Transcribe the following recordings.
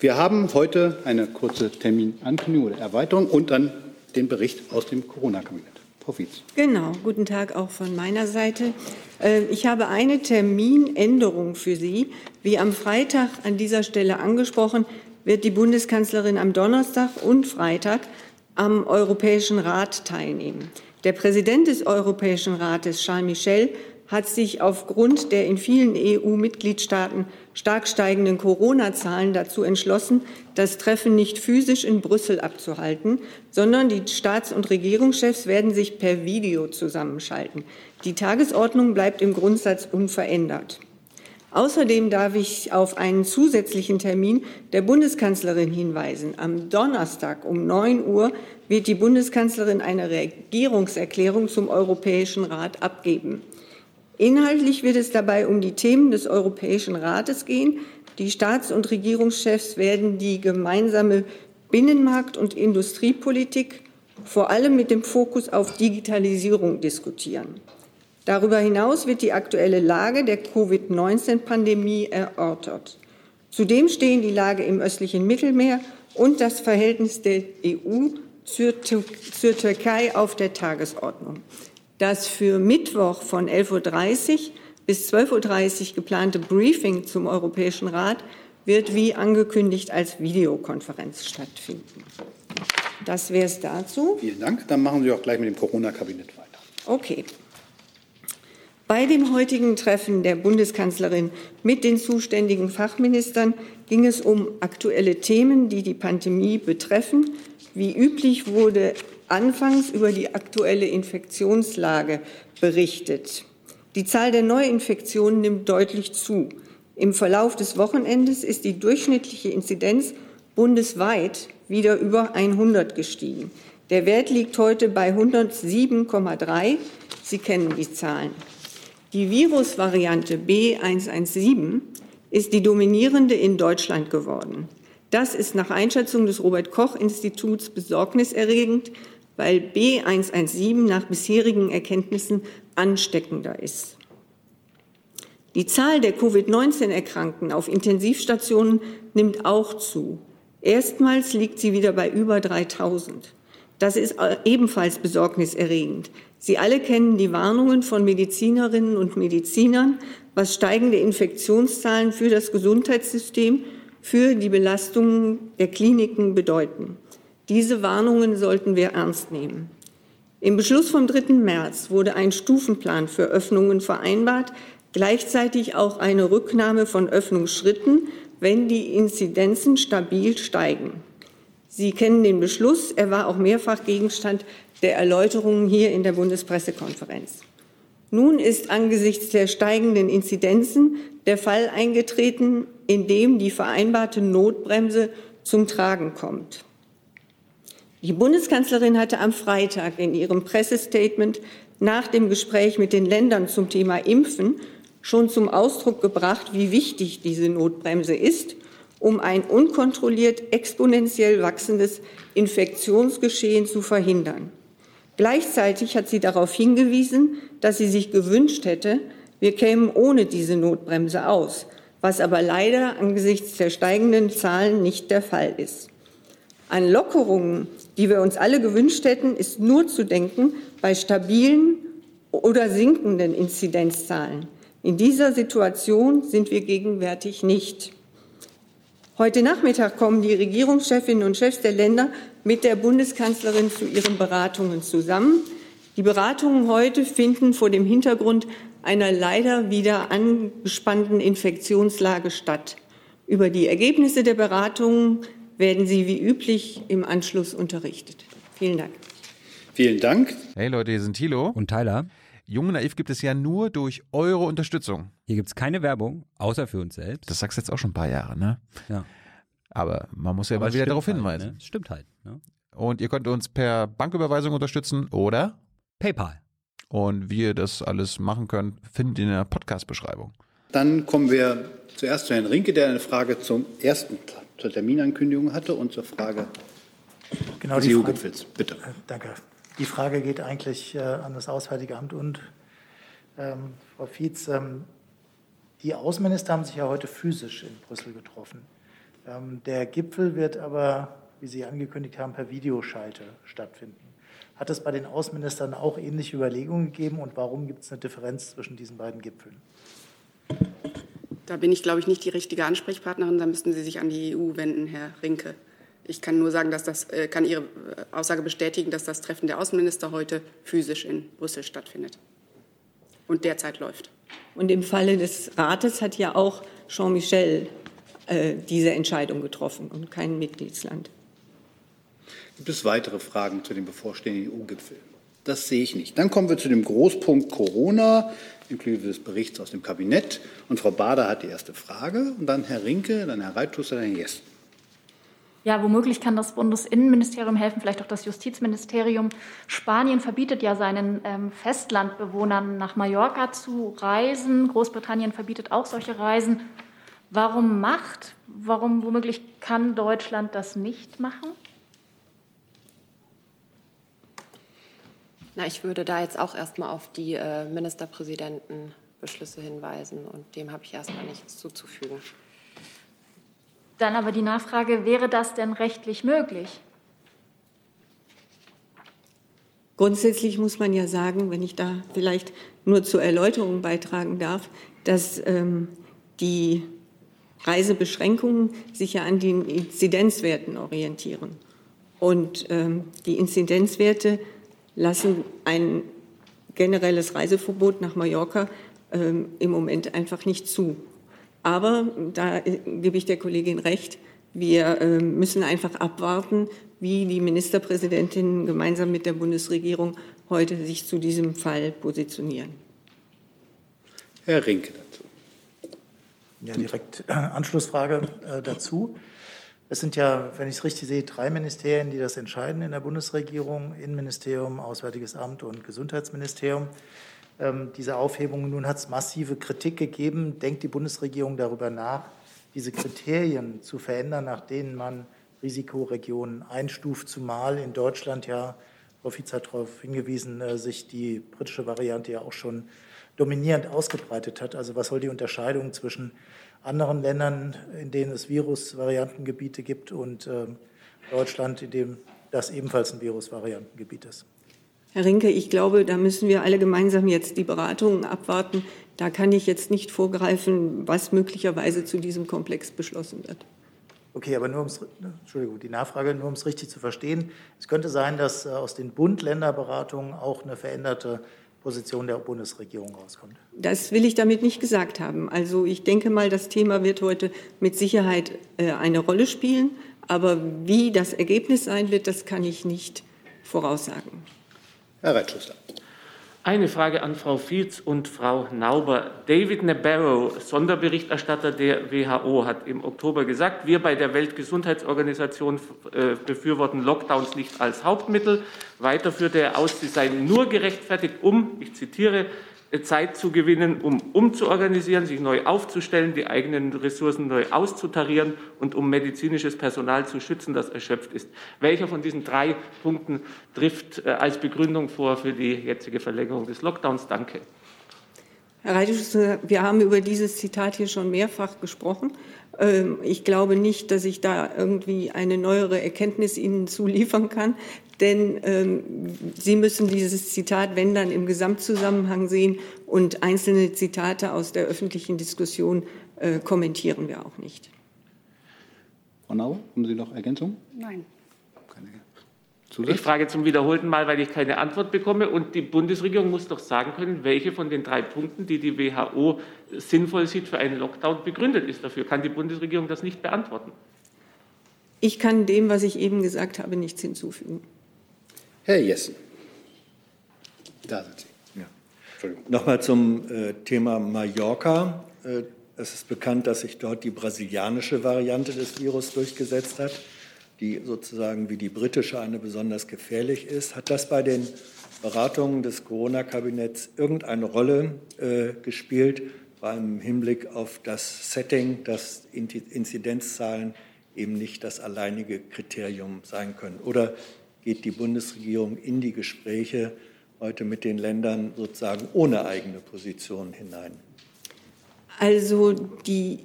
Wir haben heute eine kurze Terminankündigung oder Erweiterung und dann den Bericht aus dem Corona-Kabinett. Frau Wietz. Genau. Guten Tag auch von meiner Seite. Ich habe eine Terminänderung für Sie. Wie am Freitag an dieser Stelle angesprochen, wird die Bundeskanzlerin am Donnerstag und Freitag am Europäischen Rat teilnehmen. Der Präsident des Europäischen Rates, Charles Michel, hat sich aufgrund der in vielen EU-Mitgliedstaaten stark steigenden Corona-Zahlen dazu entschlossen, das Treffen nicht physisch in Brüssel abzuhalten, sondern die Staats- und Regierungschefs werden sich per Video zusammenschalten. Die Tagesordnung bleibt im Grundsatz unverändert. Außerdem darf ich auf einen zusätzlichen Termin der Bundeskanzlerin hinweisen. Am Donnerstag um 9 Uhr wird die Bundeskanzlerin eine Regierungserklärung zum Europäischen Rat abgeben. Inhaltlich wird es dabei um die Themen des Europäischen Rates gehen. Die Staats- und Regierungschefs werden die gemeinsame Binnenmarkt- und Industriepolitik vor allem mit dem Fokus auf Digitalisierung diskutieren. Darüber hinaus wird die aktuelle Lage der Covid-19-Pandemie erörtert. Zudem stehen die Lage im östlichen Mittelmeer und das Verhältnis der EU zur Türkei auf der Tagesordnung. Das für Mittwoch von 11.30 Uhr bis 12.30 Uhr geplante Briefing zum Europäischen Rat wird wie angekündigt als Videokonferenz stattfinden. Das wäre es dazu. Vielen Dank. Dann machen Sie auch gleich mit dem Corona-Kabinett weiter. Okay. Bei dem heutigen Treffen der Bundeskanzlerin mit den zuständigen Fachministern ging es um aktuelle Themen, die die Pandemie betreffen. Wie üblich wurde anfangs über die aktuelle Infektionslage berichtet. Die Zahl der Neuinfektionen nimmt deutlich zu. Im Verlauf des Wochenendes ist die durchschnittliche Inzidenz bundesweit wieder über 100 gestiegen. Der Wert liegt heute bei 107,3. Sie kennen die Zahlen. Die Virusvariante B117 ist die dominierende in Deutschland geworden. Das ist nach Einschätzung des Robert-Koch-Instituts besorgniserregend, weil B117 nach bisherigen Erkenntnissen ansteckender ist. Die Zahl der Covid-19-Erkrankten auf Intensivstationen nimmt auch zu. Erstmals liegt sie wieder bei über 3.000. Das ist ebenfalls besorgniserregend. Sie alle kennen die Warnungen von Medizinerinnen und Medizinern, was steigende Infektionszahlen für das Gesundheitssystem, für die Belastungen der Kliniken bedeuten. Diese Warnungen sollten wir ernst nehmen. Im Beschluss vom 3. März wurde ein Stufenplan für Öffnungen vereinbart, gleichzeitig auch eine Rücknahme von Öffnungsschritten, wenn die Inzidenzen stabil steigen. Sie kennen den Beschluss, er war auch mehrfach Gegenstand der Erläuterungen hier in der Bundespressekonferenz. Nun ist angesichts der steigenden Inzidenzen der Fall eingetreten, in dem die vereinbarte Notbremse zum Tragen kommt. Die Bundeskanzlerin hatte am Freitag in ihrem Pressestatement nach dem Gespräch mit den Ländern zum Thema Impfen schon zum Ausdruck gebracht, wie wichtig diese Notbremse ist, um ein unkontrolliert exponentiell wachsendes Infektionsgeschehen zu verhindern. Gleichzeitig hat sie darauf hingewiesen, dass sie sich gewünscht hätte, wir kämen ohne diese Notbremse aus, was aber leider angesichts der steigenden Zahlen nicht der Fall ist. An Lockerungen, die wir uns alle gewünscht hätten, ist nur zu denken bei stabilen oder sinkenden Inzidenzzahlen. In dieser Situation sind wir gegenwärtig nicht. Heute Nachmittag kommen die Regierungschefinnen und Chefs der Länder mit der Bundeskanzlerin zu ihren Beratungen zusammen. Die Beratungen heute finden vor dem Hintergrund einer leider wieder angespannten Infektionslage statt. Über die Ergebnisse der Beratungen werden Sie wie üblich im Anschluss unterrichtet. Vielen Dank. Vielen Dank. Hey Leute, hier sind Thilo und Tyler. Jung und Naiv gibt es ja nur durch eure Unterstützung. Hier gibt es keine Werbung, außer für uns selbst. Das sagst du jetzt auch schon ein paar Jahre, ne? Ja. Aber man muss ja immer wieder darauf hinweisen. Halt, ne? Stimmt halt. Ne? Und ihr könnt uns per Banküberweisung unterstützen oder PayPal. Und wie ihr das alles machen könnt, findet ihr in der Podcast-Beschreibung. Dann kommen wir zuerst zu Herrn Rinke, der eine Frage zur Terminankündigung hatte und zur Frage des EU-Gipfels. Bitte. Danke. Die Frage geht eigentlich an das Auswärtige Amt und Frau Fietz. Die Außenminister haben sich ja heute physisch in Brüssel getroffen. Der Gipfel wird aber, wie Sie angekündigt haben, per Videoschalte stattfinden. Hat es bei den Außenministern auch ähnliche Überlegungen gegeben und warum gibt es eine Differenz zwischen diesen beiden Gipfeln? Da bin ich, glaube ich, nicht die richtige Ansprechpartnerin. Da müssten Sie sich an die EU wenden, Herr Rinke. Ich kann nur sagen, dass kann Ihre Aussage bestätigen, dass das Treffen der Außenminister heute physisch in Brüssel stattfindet und derzeit läuft. Und im Falle des Rates hat ja auch Charles Michel diese Entscheidung getroffen und kein Mitgliedsland. Gibt es weitere Fragen zu dem bevorstehenden EU-Gipfel? Das sehe ich nicht. Dann kommen wir zu dem Großpunkt Corona, inklusive des Berichts aus dem Kabinett. Und Frau Burda hat die erste Frage. Und dann Herr Rinke, dann Herr Reithuster, dann Herr Jessen. Ja, womöglich kann das Bundesinnenministerium helfen, vielleicht auch das Justizministerium. Spanien verbietet ja seinen Festlandbewohnern, nach Mallorca zu reisen. Großbritannien verbietet auch solche Reisen. Warum womöglich kann Deutschland das nicht machen? Ich würde da jetzt auch erstmal auf die Ministerpräsidentenbeschlüsse hinweisen und dem habe ich erstmal nichts zuzufügen. Dann aber die Nachfrage, wäre das denn rechtlich möglich? Grundsätzlich muss man ja sagen, wenn ich da vielleicht nur zur Erläuterung beitragen darf, dass die Reisebeschränkungen sich ja an den Inzidenzwerten orientieren. Und die Inzidenzwerte lassen ein generelles Reiseverbot nach Mallorca im Moment einfach nicht zu. Aber da gebe ich der Kollegin recht, wir müssen einfach abwarten, wie die Ministerpräsidentin gemeinsam mit der Bundesregierung heute sich zu diesem Fall positionieren. Herr Rinke dazu. Ja, direkt Anschlussfrage dazu. Es sind ja, wenn ich es richtig sehe, 3 Ministerien, die das entscheiden in der Bundesregierung, Innenministerium, Auswärtiges Amt und Gesundheitsministerium. Diese Aufhebung, nun hat es massive Kritik gegeben. Denkt die Bundesregierung darüber nach, diese Kriterien zu verändern, nach denen man Risikoregionen einstuft, zumal in Deutschland ja, Frau Fietz hat darauf hingewiesen, sich die britische Variante ja auch schon dominierend ausgebreitet hat. Also was soll die Unterscheidung zwischen anderen Ländern, in denen es Virusvariantengebiete gibt und Deutschland, in dem das ebenfalls ein Virusvariantengebiet ist? Herr Rinke, ich glaube, da müssen wir alle gemeinsam jetzt die Beratungen abwarten. Da kann ich jetzt nicht vorgreifen, was möglicherweise zu diesem Komplex beschlossen wird. Okay, aber die Nachfrage nur, um es richtig zu verstehen. Es könnte sein, dass aus den Bund-Länder-Beratungen auch eine veränderte Position der Bundesregierung rauskommt. Das will ich damit nicht gesagt haben. Also ich denke mal, das Thema wird heute mit Sicherheit eine Rolle spielen. Aber wie das Ergebnis sein wird, das kann ich nicht voraussagen. Herr Reitschuster. Eine Frage an Frau Fietz und Frau Nauber. David Nabarro, Sonderberichterstatter der WHO, hat im Oktober gesagt, wir bei der Weltgesundheitsorganisation befürworten Lockdowns nicht als Hauptmittel. Weiter führte er aus, sie seien nur gerechtfertigt, um, ich zitiere, Zeit zu gewinnen, um umzuorganisieren, sich neu aufzustellen, die eigenen Ressourcen neu auszutarieren und um medizinisches Personal zu schützen, das erschöpft ist. Welcher von diesen 3 Punkten trifft als Begründung vor für die jetzige Verlängerung des Lockdowns? Danke. Herr Reithuster, wir haben über dieses Zitat hier schon mehrfach gesprochen. Ich glaube nicht, dass ich da irgendwie eine neuere Erkenntnis Ihnen zuliefern kann, denn Sie müssen dieses Zitat, wenn dann, im Gesamtzusammenhang sehen und einzelne Zitate aus der öffentlichen Diskussion kommentieren wir auch nicht. Frau Nauer, haben Sie noch Ergänzungen? Nein. Keine Zusatz? Ich frage zum wiederholten Mal, weil ich keine Antwort bekomme. Und die Bundesregierung muss doch sagen können, welche von den 3 Punkten, die die WHO sinnvoll sieht, für einen Lockdown begründet ist dafür. Kann die Bundesregierung das nicht beantworten? Ich kann dem, was ich eben gesagt habe, nichts hinzufügen. Herr Jessen. Da sind Sie. Ja. Entschuldigung. Nochmal zum Thema Mallorca. Es ist bekannt, dass sich dort die brasilianische Variante des Virus durchgesetzt hat, die sozusagen wie die britische eine besonders gefährlich ist. Hat das bei den Beratungen des Corona-Kabinetts irgendeine Rolle gespielt, vor allem im Hinblick auf das Setting, dass Inzidenzzahlen eben nicht das alleinige Kriterium sein können? Oder geht die Bundesregierung in die Gespräche heute mit den Ländern sozusagen ohne eigene Position hinein? Also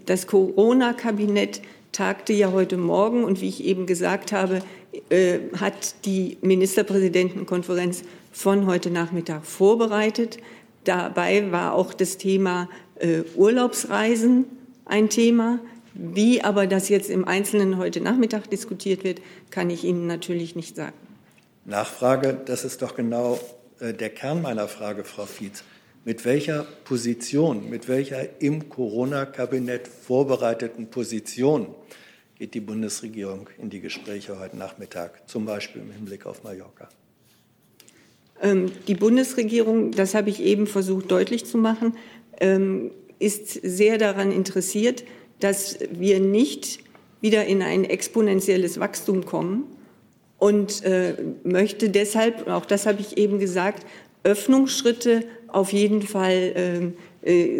das Corona-Kabinett tagte ja heute Morgen und wie ich eben gesagt habe, hat die Ministerpräsidentenkonferenz von heute Nachmittag vorbereitet. Dabei war auch das Thema Urlaubsreisen ein Thema. Wie aber das jetzt im Einzelnen heute Nachmittag diskutiert wird, kann ich Ihnen natürlich nicht sagen. Nachfrage, das ist doch genau der Kern meiner Frage, Frau Fietz. Mit welcher Position, mit welcher im Corona-Kabinett vorbereiteten Position geht die Bundesregierung in die Gespräche heute Nachmittag, zum Beispiel im Hinblick auf Mallorca? Die Bundesregierung, das habe ich eben versucht deutlich zu machen, ist sehr daran interessiert, dass wir nicht wieder in ein exponentielles Wachstum kommen und möchte deshalb, auch das habe ich eben gesagt, Öffnungsschritte auf jeden Fall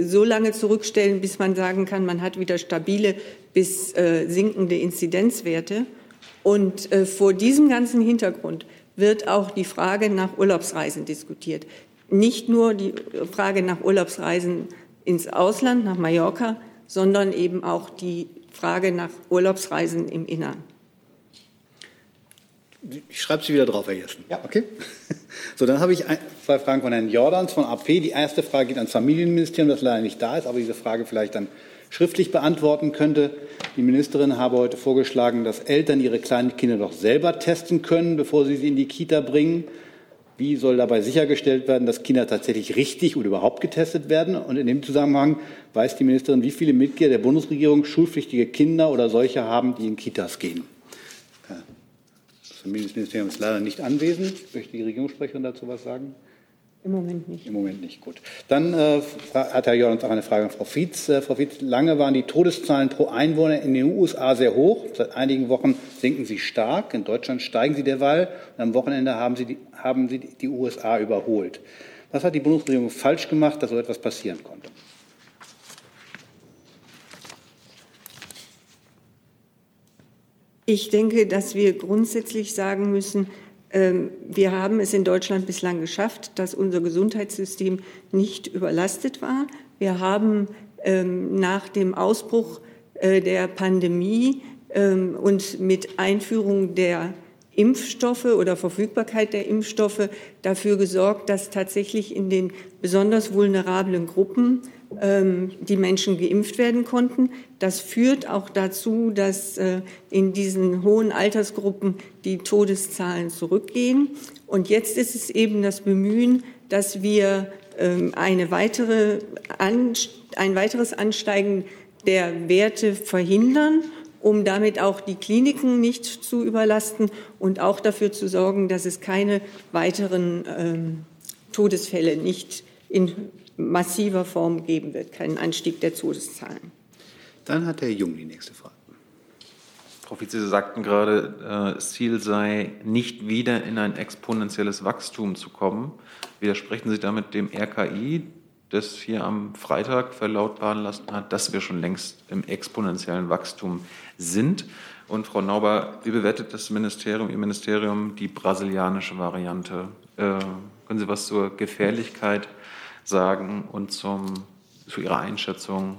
so lange zurückstellen, bis man sagen kann, man hat wieder stabile bis sinkende Inzidenzwerte. Und vor diesem ganzen Hintergrund wird auch die Frage nach Urlaubsreisen diskutiert. Nicht nur die Frage nach Urlaubsreisen ins Ausland, nach Mallorca, sondern eben auch die Frage nach Urlaubsreisen im Innern. Ich schreibe Sie wieder drauf, Herr Jessen. Ja, okay. So, dann habe ich zwei Fragen von Herrn Jordans von AP. Die erste Frage geht ans Familienministerium, das leider nicht da ist, aber diese Frage vielleicht dann schriftlich beantworten könnte. Die Ministerin habe heute vorgeschlagen, dass Eltern ihre kleinen Kinder doch selber testen können, bevor sie sie in die Kita bringen. Wie soll dabei sichergestellt werden, dass Kinder tatsächlich richtig oder überhaupt getestet werden? Und in dem Zusammenhang weiß die Ministerin, wie viele Mitglieder der Bundesregierung schulpflichtige Kinder oder solche haben, die in Kitas gehen. Das Familienministerium ist leider nicht anwesend. Möchte die Regierungssprecherin dazu was sagen? Im Moment nicht. Im Moment nicht, gut. Dann hat Herr Jordans auch eine Frage an Frau Fietz. Frau Fietz, lange waren die Todeszahlen pro Einwohner in den USA sehr hoch. Seit einigen Wochen sinken sie stark. In Deutschland steigen sie derweil. Und am Wochenende haben sie die USA überholt. Was hat die Bundesregierung falsch gemacht, dass so etwas passieren konnte? Ich denke, dass wir grundsätzlich sagen müssen, wir haben es in Deutschland bislang geschafft, dass unser Gesundheitssystem nicht überlastet war. Wir haben nach dem Ausbruch der Pandemie und mit Einführung der Impfstoffe oder Verfügbarkeit der Impfstoffe dafür gesorgt, dass tatsächlich in den besonders vulnerablen Gruppen die Menschen geimpft werden konnten. Das führt auch dazu, dass in diesen hohen Altersgruppen die Todeszahlen zurückgehen. Und jetzt ist es eben das Bemühen, dass wir ein weiteres Ansteigen der Werte verhindern, um damit auch die Kliniken nicht zu überlasten und auch dafür zu sorgen, dass es keine weiteren Todesfälle nicht in massiver Form geben wird, keinen Anstieg der Todeszahlen. Dann hat Herr Jung die nächste Frage. Frau Vize, Sie sagten gerade, das Ziel sei, nicht wieder in ein exponentielles Wachstum zu kommen. Widersprechen Sie damit dem RKI, das hier am Freitag verlautbaren lassen hat, dass wir schon längst im exponentiellen Wachstum sind? Und Frau Nauber, wie bewertet das Ministerium, Ihr Ministerium, die brasilianische Variante? Können Sie was zur Gefährlichkeit sagen und zu Ihrer Einschätzung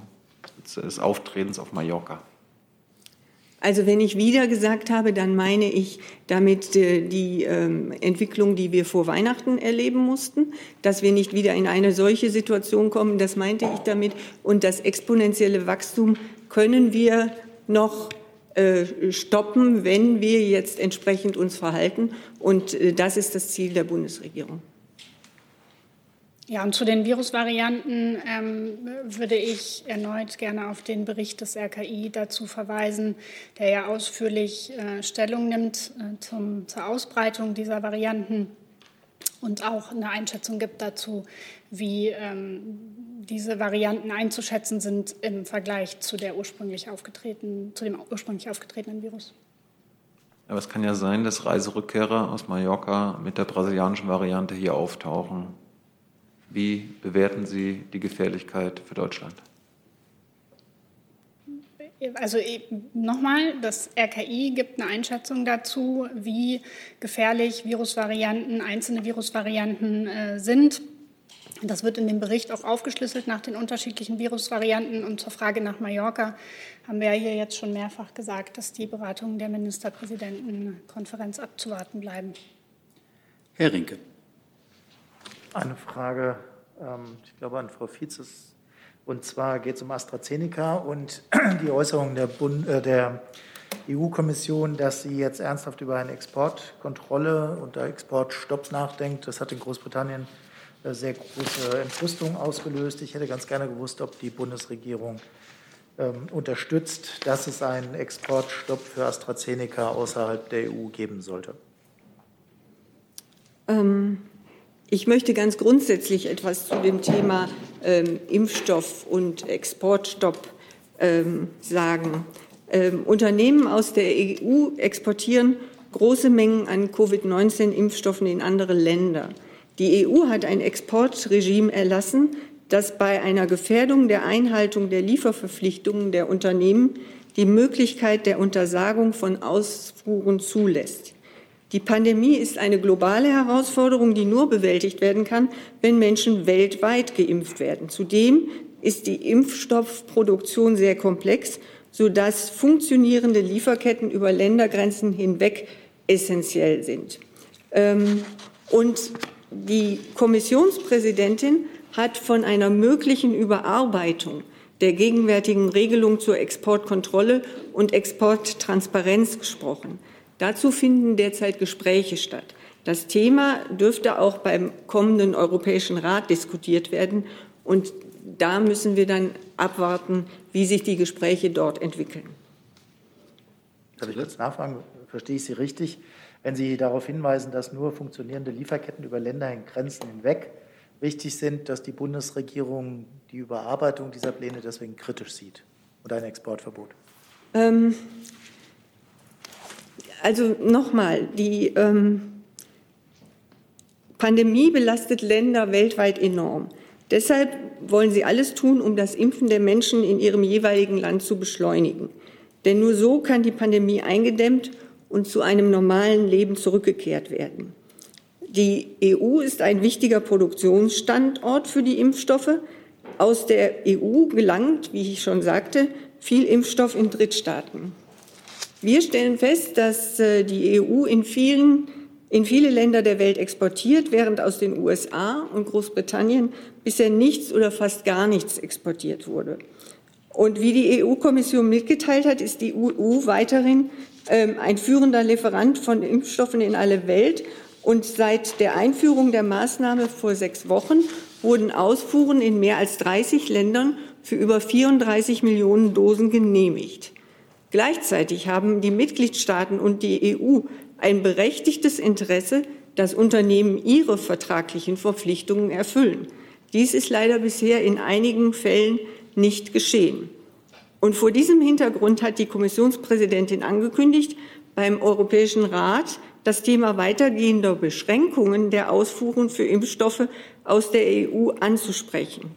des Auftretens auf Mallorca? Also wenn ich wieder gesagt habe, dann meine ich damit die Entwicklung, die wir vor Weihnachten erleben mussten, dass wir nicht wieder in eine solche Situation kommen, das meinte ich damit. Und das exponentielle Wachstum können wir noch stoppen, wenn wir jetzt entsprechend uns verhalten. Und das ist das Ziel der Bundesregierung. Ja, und zu den Virusvarianten würde ich erneut gerne auf den Bericht des RKI dazu verweisen, der ja ausführlich Stellung nimmt zur Ausbreitung dieser Varianten und auch eine Einschätzung gibt dazu, wie diese Varianten einzuschätzen sind im Vergleich zu dem ursprünglich aufgetretenen Virus. Aber es kann ja sein, dass Reiserückkehrer aus Mallorca mit der brasilianischen Variante hier auftauchen. Wie bewerten Sie die Gefährlichkeit für Deutschland? Also nochmal, das RKI gibt eine Einschätzung dazu, wie gefährlich einzelne Virusvarianten sind. Das wird in dem Bericht auch aufgeschlüsselt nach den unterschiedlichen Virusvarianten. Und zur Frage nach Mallorca haben wir ja hier jetzt schon mehrfach gesagt, dass die Beratungen der Ministerpräsidentenkonferenz abzuwarten bleiben. Herr Rinke. Eine Frage, ich glaube, an Frau Vizes. Und zwar geht es um AstraZeneca und die Äußerung der EU-Kommission, dass sie jetzt ernsthaft über eine Exportkontrolle und Exportstopps nachdenkt. Das hat in Großbritannien sehr große Entrüstung ausgelöst. Ich hätte ganz gerne gewusst, ob die Bundesregierung unterstützt, dass es einen Exportstopp für AstraZeneca außerhalb der EU geben sollte. Ich möchte ganz grundsätzlich etwas zu dem Thema Impfstoff und Exportstopp sagen. Unternehmen aus der EU exportieren große Mengen an Covid-19-Impfstoffen in andere Länder. Die EU hat ein Exportregime erlassen, das bei einer Gefährdung der Einhaltung der Lieferverpflichtungen der Unternehmen die Möglichkeit der Untersagung von Ausfuhren zulässt. Die Pandemie ist eine globale Herausforderung, die nur bewältigt werden kann, wenn Menschen weltweit geimpft werden. Zudem ist die Impfstoffproduktion sehr komplex, sodass funktionierende Lieferketten über Ländergrenzen hinweg essentiell sind. Und die Kommissionspräsidentin hat von einer möglichen Überarbeitung der gegenwärtigen Regelung zur Exportkontrolle und Exporttransparenz gesprochen. Dazu finden derzeit Gespräche statt. Das Thema dürfte auch beim kommenden Europäischen Rat diskutiert werden. Und da müssen wir dann abwarten, wie sich die Gespräche dort entwickeln. Darf ich kurz nachfragen? Verstehe ich Sie richtig? Wenn Sie darauf hinweisen, dass nur funktionierende Lieferketten über Ländergrenzen hinweg wichtig sind, dass die Bundesregierung die Überarbeitung dieser Pläne deswegen kritisch sieht und ein Exportverbot? Also nochmal, die Pandemie belastet Länder weltweit enorm. Deshalb wollen sie alles tun, um das Impfen der Menschen in ihrem jeweiligen Land zu beschleunigen. Denn nur so kann die Pandemie eingedämmt und zu einem normalen Leben zurückgekehrt werden. Die EU ist ein wichtiger Produktionsstandort für die Impfstoffe. Aus der EU gelangt, wie ich schon sagte, viel Impfstoff in Drittstaaten. Wir stellen fest, dass die EU in viele Länder der Welt exportiert, während aus den USA und Großbritannien bisher nichts oder fast gar nichts exportiert wurde. Und wie die EU-Kommission mitgeteilt hat, ist die EU weiterhin ein führender Lieferant von Impfstoffen in alle Welt. Und seit der Einführung der Maßnahme vor 6 Wochen wurden Ausfuhren in mehr als 30 Ländern für über 34 Millionen Dosen genehmigt. Gleichzeitig haben die Mitgliedstaaten und die EU ein berechtigtes Interesse, dass Unternehmen ihre vertraglichen Verpflichtungen erfüllen. Dies ist leider bisher in einigen Fällen nicht geschehen. Und vor diesem Hintergrund hat die Kommissionspräsidentin angekündigt, beim Europäischen Rat das Thema weitergehender Beschränkungen der Ausfuhren für Impfstoffe aus der EU anzusprechen.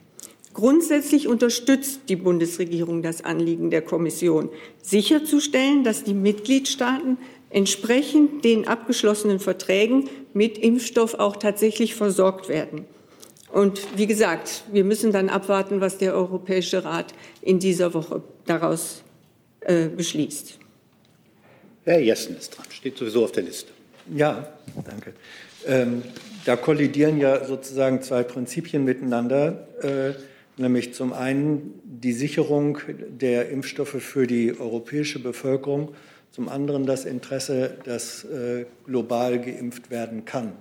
Grundsätzlich unterstützt die Bundesregierung das Anliegen der Kommission, sicherzustellen, dass die Mitgliedstaaten entsprechend den abgeschlossenen Verträgen mit Impfstoff auch tatsächlich versorgt werden. Und wie gesagt, wir müssen dann abwarten, was der Europäische Rat in dieser Woche daraus beschließt. Herr Jessen ist dran, steht sowieso auf der Liste. Ja, danke. Da kollidieren ja sozusagen zwei Prinzipien miteinander, nämlich zum einen die Sicherung der Impfstoffe für die europäische Bevölkerung, zum anderen das Interesse, dass global geimpft werden kann.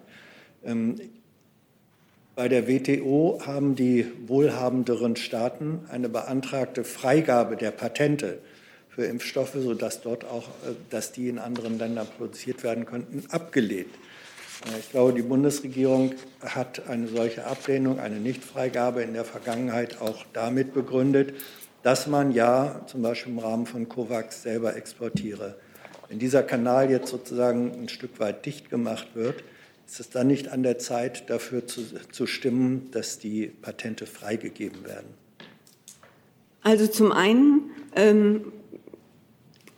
Bei der WTO haben die wohlhabenderen Staaten eine beantragte Freigabe der Patente für Impfstoffe, sodass dort auch, dass die in anderen Ländern produziert werden könnten, abgelehnt. Ich glaube, die Bundesregierung hat eine solche Ablehnung, eine Nichtfreigabe in der Vergangenheit auch damit begründet, dass man ja zum Beispiel im Rahmen von COVAX selber exportiere. Wenn dieser Kanal jetzt sozusagen ein Stück weit dicht gemacht wird, ist es dann nicht an der Zeit, dafür zu stimmen, dass die Patente freigegeben werden? Also zum einen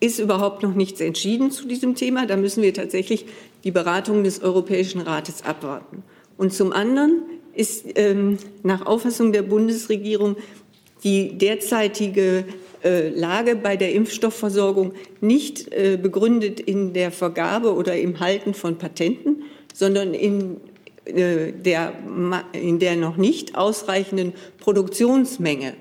ist überhaupt noch nichts entschieden zu diesem Thema. Da müssen wir tatsächlich die Beratung des Europäischen Rates abwarten. Und zum anderen ist nach Auffassung der Bundesregierung die derzeitige Lage bei der Impfstoffversorgung nicht begründet in der Vergabe oder im Halten von Patenten, sondern in der noch nicht ausreichenden Produktionsmenge,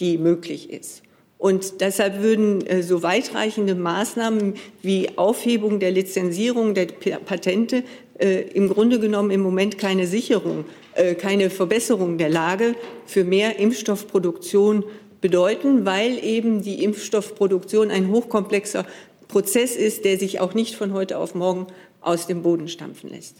die möglich ist. Und deshalb würden so weitreichende Maßnahmen wie Aufhebung der Lizenzierung der Patente im Grunde genommen im Moment keine Sicherung, keine Verbesserung der Lage für mehr Impfstoffproduktion bedeuten, weil eben die Impfstoffproduktion ein hochkomplexer Prozess ist, der sich auch nicht von heute auf morgen aus dem Boden stampfen lässt.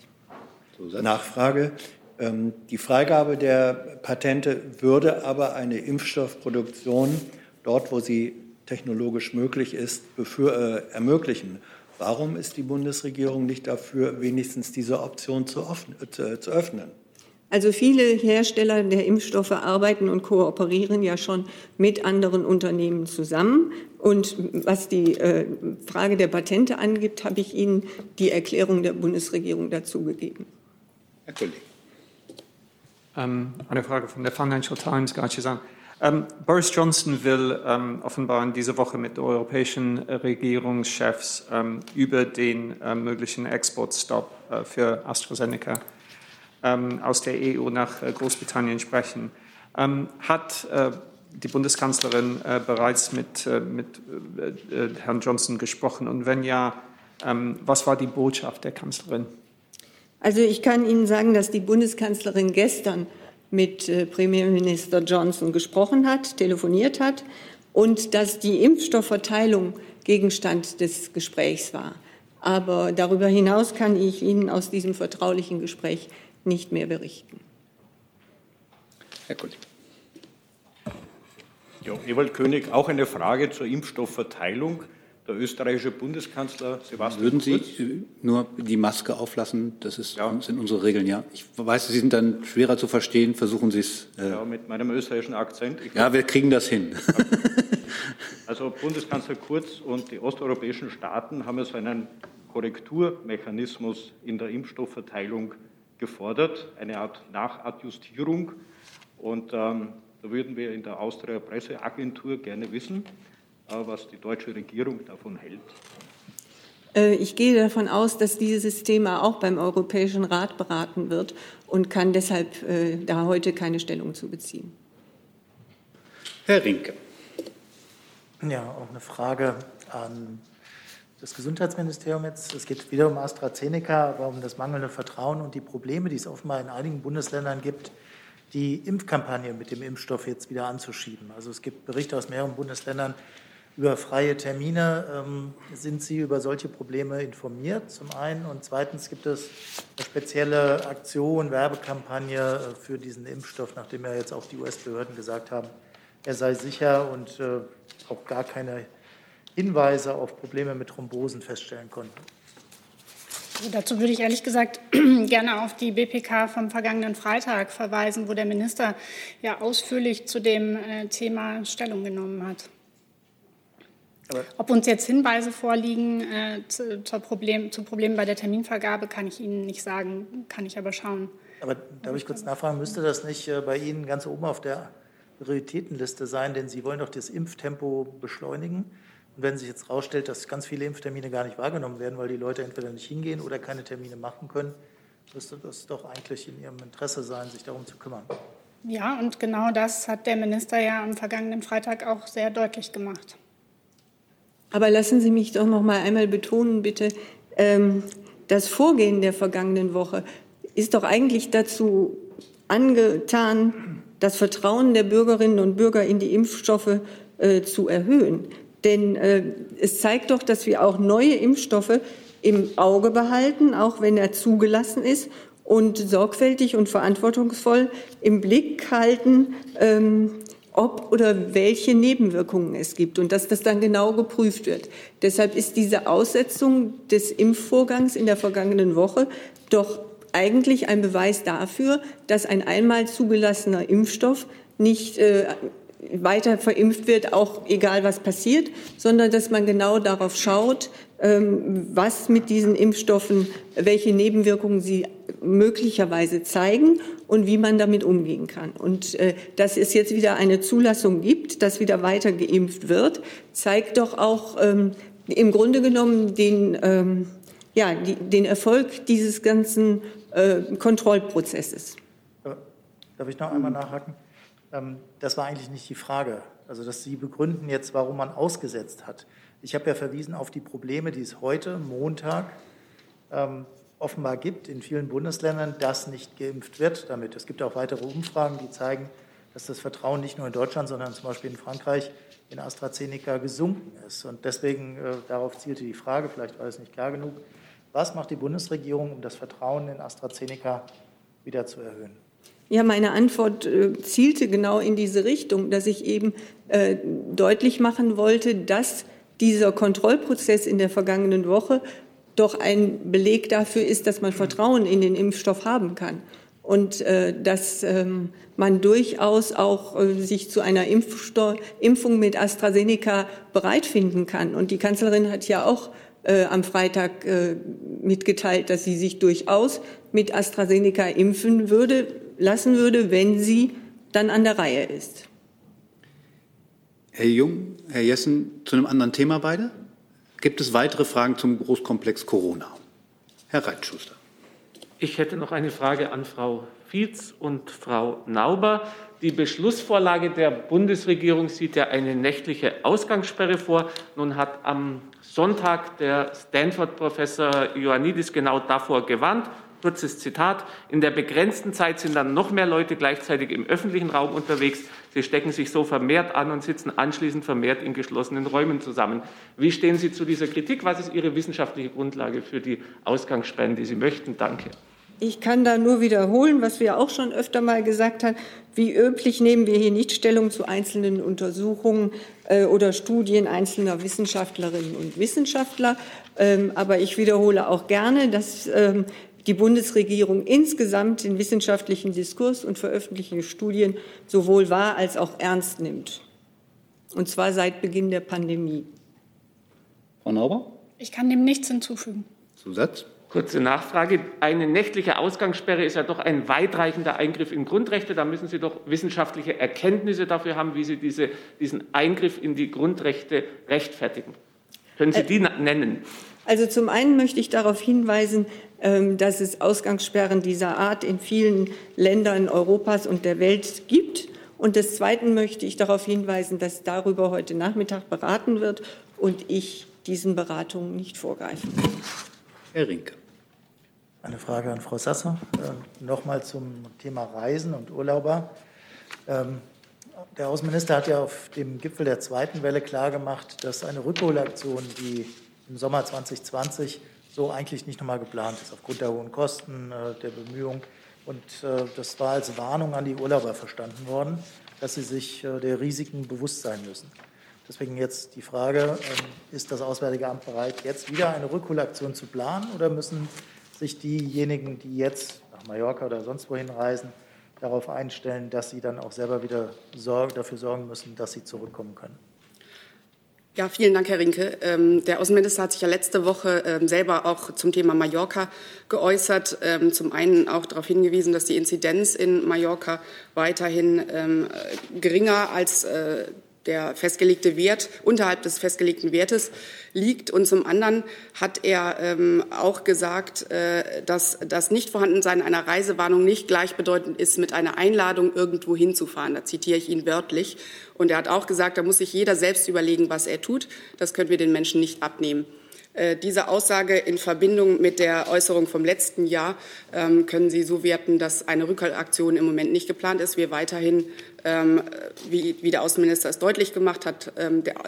Nachfrage. Die Freigabe der Patente würde aber eine Impfstoffproduktion dort, wo sie technologisch möglich ist, ermöglichen. Warum ist die Bundesregierung nicht dafür, wenigstens diese Option zu öffnen? Also viele Hersteller der Impfstoffe arbeiten und kooperieren ja schon mit anderen Unternehmen zusammen. Und was die Frage der Patente angeht, habe ich Ihnen die Erklärung der Bundesregierung dazu gegeben. Herr Kollege. Eine Frage von der Financial Times, kann ich sagen. Boris Johnson will offenbar diese Woche mit europäischen Regierungschefs über den möglichen Exportstopp für AstraZeneca aus der EU nach Großbritannien sprechen. Hat die Bundeskanzlerin bereits mit Herrn Johnson gesprochen? Und wenn ja, was war die Botschaft der Kanzlerin? Also ich kann Ihnen sagen, dass die Bundeskanzlerin gestern mit Premierminister Johnson gesprochen hat, telefoniert hat und dass die Impfstoffverteilung Gegenstand des Gesprächs war. Aber darüber hinaus kann ich Ihnen aus diesem vertraulichen Gespräch nicht mehr berichten. Herr Kollege. Ja, Ewald König, auch eine Frage zur Impfstoffverteilung. Der österreichische Bundeskanzler Sebastian Kurz. Würden Sie nur die Maske auflassen? Das ist, ja, sind unsere Regeln, ja. Ich weiß, Sie sind dann schwerer zu verstehen. Versuchen Sie es. Ja, mit meinem österreichischen Akzent. Wir kriegen das hin. Also Bundeskanzler Kurz und die osteuropäischen Staaten haben so einen Korrekturmechanismus in der Impfstoffverteilung gefordert, eine Art Nachadjustierung. Und da würden wir in der Austria Presseagentur gerne wissen, was die deutsche Regierung davon hält. Ich gehe davon aus, dass dieses Thema auch beim Europäischen Rat beraten wird und kann deshalb da heute keine Stellung zu beziehen. Herr Rinke. Ja, auch eine Frage an das Gesundheitsministerium jetzt. Es geht wieder um AstraZeneca, aber um das mangelnde Vertrauen und die Probleme, die es offenbar in einigen Bundesländern gibt, die Impfkampagne mit dem Impfstoff jetzt wieder anzuschieben. Also es gibt Berichte aus mehreren Bundesländern über freie Termine. Sind Sie über solche Probleme informiert, zum einen? Und zweitens gibt es eine spezielle Aktion, Werbekampagne für diesen Impfstoff, nachdem ja jetzt auch die US-Behörden gesagt haben, er sei sicher und auch gar keine Hinweise auf Probleme mit Thrombosen feststellen konnten. Also dazu würde ich ehrlich gesagt gerne auf die BPK vom vergangenen Freitag verweisen, wo der Minister ja ausführlich zu dem Thema Stellung genommen hat. Ob uns jetzt Hinweise vorliegen zu Problemen bei der Terminvergabe, kann ich Ihnen nicht sagen, kann ich aber schauen. Aber darf ich kurz nachfragen, müsste das nicht bei Ihnen ganz oben auf der Prioritätenliste sein, denn Sie wollen doch das Impftempo beschleunigen? Und wenn sich jetzt herausstellt, dass ganz viele Impftermine gar nicht wahrgenommen werden, weil die Leute entweder nicht hingehen oder keine Termine machen können, müsste das doch eigentlich in ihrem Interesse sein, sich darum zu kümmern. Ja, und genau das hat der Minister ja am vergangenen Freitag auch sehr deutlich gemacht. Aber lassen Sie mich doch noch mal einmal betonen, bitte, das Vorgehen der vergangenen Woche ist doch eigentlich dazu angetan, das Vertrauen der Bürgerinnen und Bürger in die Impfstoffe zu erhöhen. Denn es zeigt doch, dass wir auch neue Impfstoffe im Auge behalten, auch wenn er zugelassen ist, und sorgfältig und verantwortungsvoll im Blick halten, ob oder welche Nebenwirkungen es gibt und dass das dann genau geprüft wird. Deshalb ist diese Aussetzung des Impfvorgangs in der vergangenen Woche doch eigentlich ein Beweis dafür, dass ein einmal zugelassener Impfstoff nicht weiter verimpft wird, auch egal was passiert, sondern dass man genau darauf schaut, was mit diesen Impfstoffen, welche Nebenwirkungen sie möglicherweise zeigen und wie man damit umgehen kann. Und dass es jetzt wieder eine Zulassung gibt, dass wieder weiter geimpft wird, zeigt doch auch im Grunde genommen den Erfolg dieses ganzen Kontrollprozesses. Darf ich noch einmal nachhaken? Das war eigentlich nicht die Frage. Also, dass Sie begründen jetzt, warum man ausgesetzt hat. Ich habe ja verwiesen auf die Probleme, die es heute, Montag, offenbar gibt in vielen Bundesländern, dass nicht geimpft wird damit. Es gibt auch weitere Umfragen, die zeigen, dass das Vertrauen nicht nur in Deutschland, sondern zum Beispiel in Frankreich in AstraZeneca gesunken ist. Und deswegen, darauf zielte die Frage, vielleicht war es nicht klar genug, was macht die Bundesregierung, um das Vertrauen in AstraZeneca wieder zu erhöhen? Ja, meine Antwort zielte genau in diese Richtung, dass ich eben deutlich machen wollte, dass dieser Kontrollprozess in der vergangenen Woche doch ein Beleg dafür ist, dass man Vertrauen in den Impfstoff haben kann und dass man durchaus auch sich zu einer Impfung mit AstraZeneca bereit finden kann. Und die Kanzlerin hat ja auch am Freitag mitgeteilt, dass sie sich durchaus mit AstraZeneca impfen lassen würde, wenn sie dann an der Reihe ist. Herr Jung, Herr Jessen, zu einem anderen Thema beide. Gibt es weitere Fragen zum Großkomplex Corona? Herr Reitschuster. Ich hätte noch eine Frage an Frau Fietz und Frau Nauber. Die Beschlussvorlage der Bundesregierung sieht ja eine nächtliche Ausgangssperre vor. Nun hat am Sonntag der Stanford-Professor Ioannidis genau davor gewarnt. Kurzes Zitat: In der begrenzten Zeit sind dann noch mehr Leute gleichzeitig im öffentlichen Raum unterwegs. Sie stecken sich so vermehrt an und sitzen anschließend vermehrt in geschlossenen Räumen zusammen. Wie stehen Sie zu dieser Kritik? Was ist Ihre wissenschaftliche Grundlage für die Ausgangssperren, die Sie möchten? Danke. Ich kann da nur wiederholen, was wir auch schon öfter mal gesagt haben. Wie üblich nehmen wir hier nicht Stellung zu einzelnen Untersuchungen oder Studien einzelner Wissenschaftlerinnen und Wissenschaftler. Aber ich wiederhole auch gerne, dass die Bundesregierung insgesamt den wissenschaftlichen Diskurs und veröffentlichte Studien sowohl wahr als auch ernst nimmt. Und zwar seit Beginn der Pandemie. Frau Nauber? Ich kann dem nichts hinzufügen. Zusatz? Kurze Nachfrage. Eine nächtliche Ausgangssperre ist ja doch ein weitreichender Eingriff in Grundrechte. Da müssen Sie doch wissenschaftliche Erkenntnisse dafür haben, wie Sie diesen Eingriff in die Grundrechte rechtfertigen. Können Sie die nennen? Also zum einen möchte ich darauf hinweisen, dass es Ausgangssperren dieser Art in vielen Ländern Europas und der Welt gibt. Und des Zweiten möchte ich darauf hinweisen, dass darüber heute Nachmittag beraten wird und ich diesen Beratungen nicht vorgreife. Herr Rinke. Eine Frage an Frau Sasser. Nochmal zum Thema Reisen und Urlauber. Der Außenminister hat ja auf dem Gipfel der zweiten Welle klargemacht, dass eine Rückholaktion, die im Sommer 2020 so eigentlich nicht nochmal geplant ist, aufgrund der hohen Kosten, der Bemühungen. Und das war als Warnung an die Urlauber verstanden worden, dass sie sich der Risiken bewusst sein müssen. Deswegen jetzt die Frage, ist das Auswärtige Amt bereit, jetzt wieder eine Rückholaktion zu planen oder müssen sich diejenigen, die jetzt nach Mallorca oder sonst wohin reisen, darauf einstellen, dass sie dann auch selber wieder dafür sorgen müssen, dass sie zurückkommen können? Ja, vielen Dank, Herr Rinke. Der Außenminister hat sich ja letzte Woche selber auch zum Thema Mallorca geäußert. Zum einen auch darauf hingewiesen, dass die Inzidenz in Mallorca weiterhin geringer als der festgelegte Wert, unterhalb des festgelegten Wertes liegt. Und zum anderen hat er auch gesagt, dass das Nichtvorhandensein einer Reisewarnung nicht gleichbedeutend ist mit einer Einladung, irgendwo hinzufahren. Da zitiere ich ihn wörtlich. Und er hat auch gesagt, da muss sich jeder selbst überlegen, was er tut. Das können wir den Menschen nicht abnehmen. Diese Aussage in Verbindung mit der Äußerung vom letzten Jahr können Sie so werten, dass eine Rückholaktion im Moment nicht geplant ist. Wir weiterhin, wie der Außenminister es deutlich gemacht hat,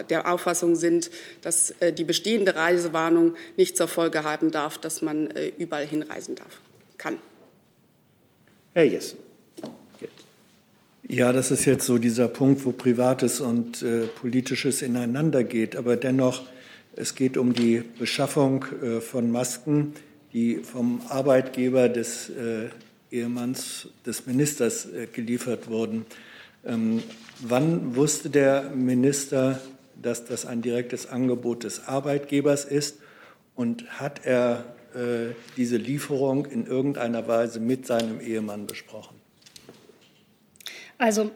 der Auffassung sind, dass die bestehende Reisewarnung nicht zur Folge haben darf, dass man überall hinreisen kann. Herr Jessen. Ja, das ist jetzt so dieser Punkt, wo Privates und Politisches ineinander geht. Aber dennoch, es geht um die Beschaffung von Masken, die vom Arbeitgeber des Ehemanns des Ministers geliefert wurden. Wann wusste der Minister, dass das ein direktes Angebot des Arbeitgebers ist? und hat er diese Lieferung in irgendeiner Weise mit seinem Ehemann besprochen? Also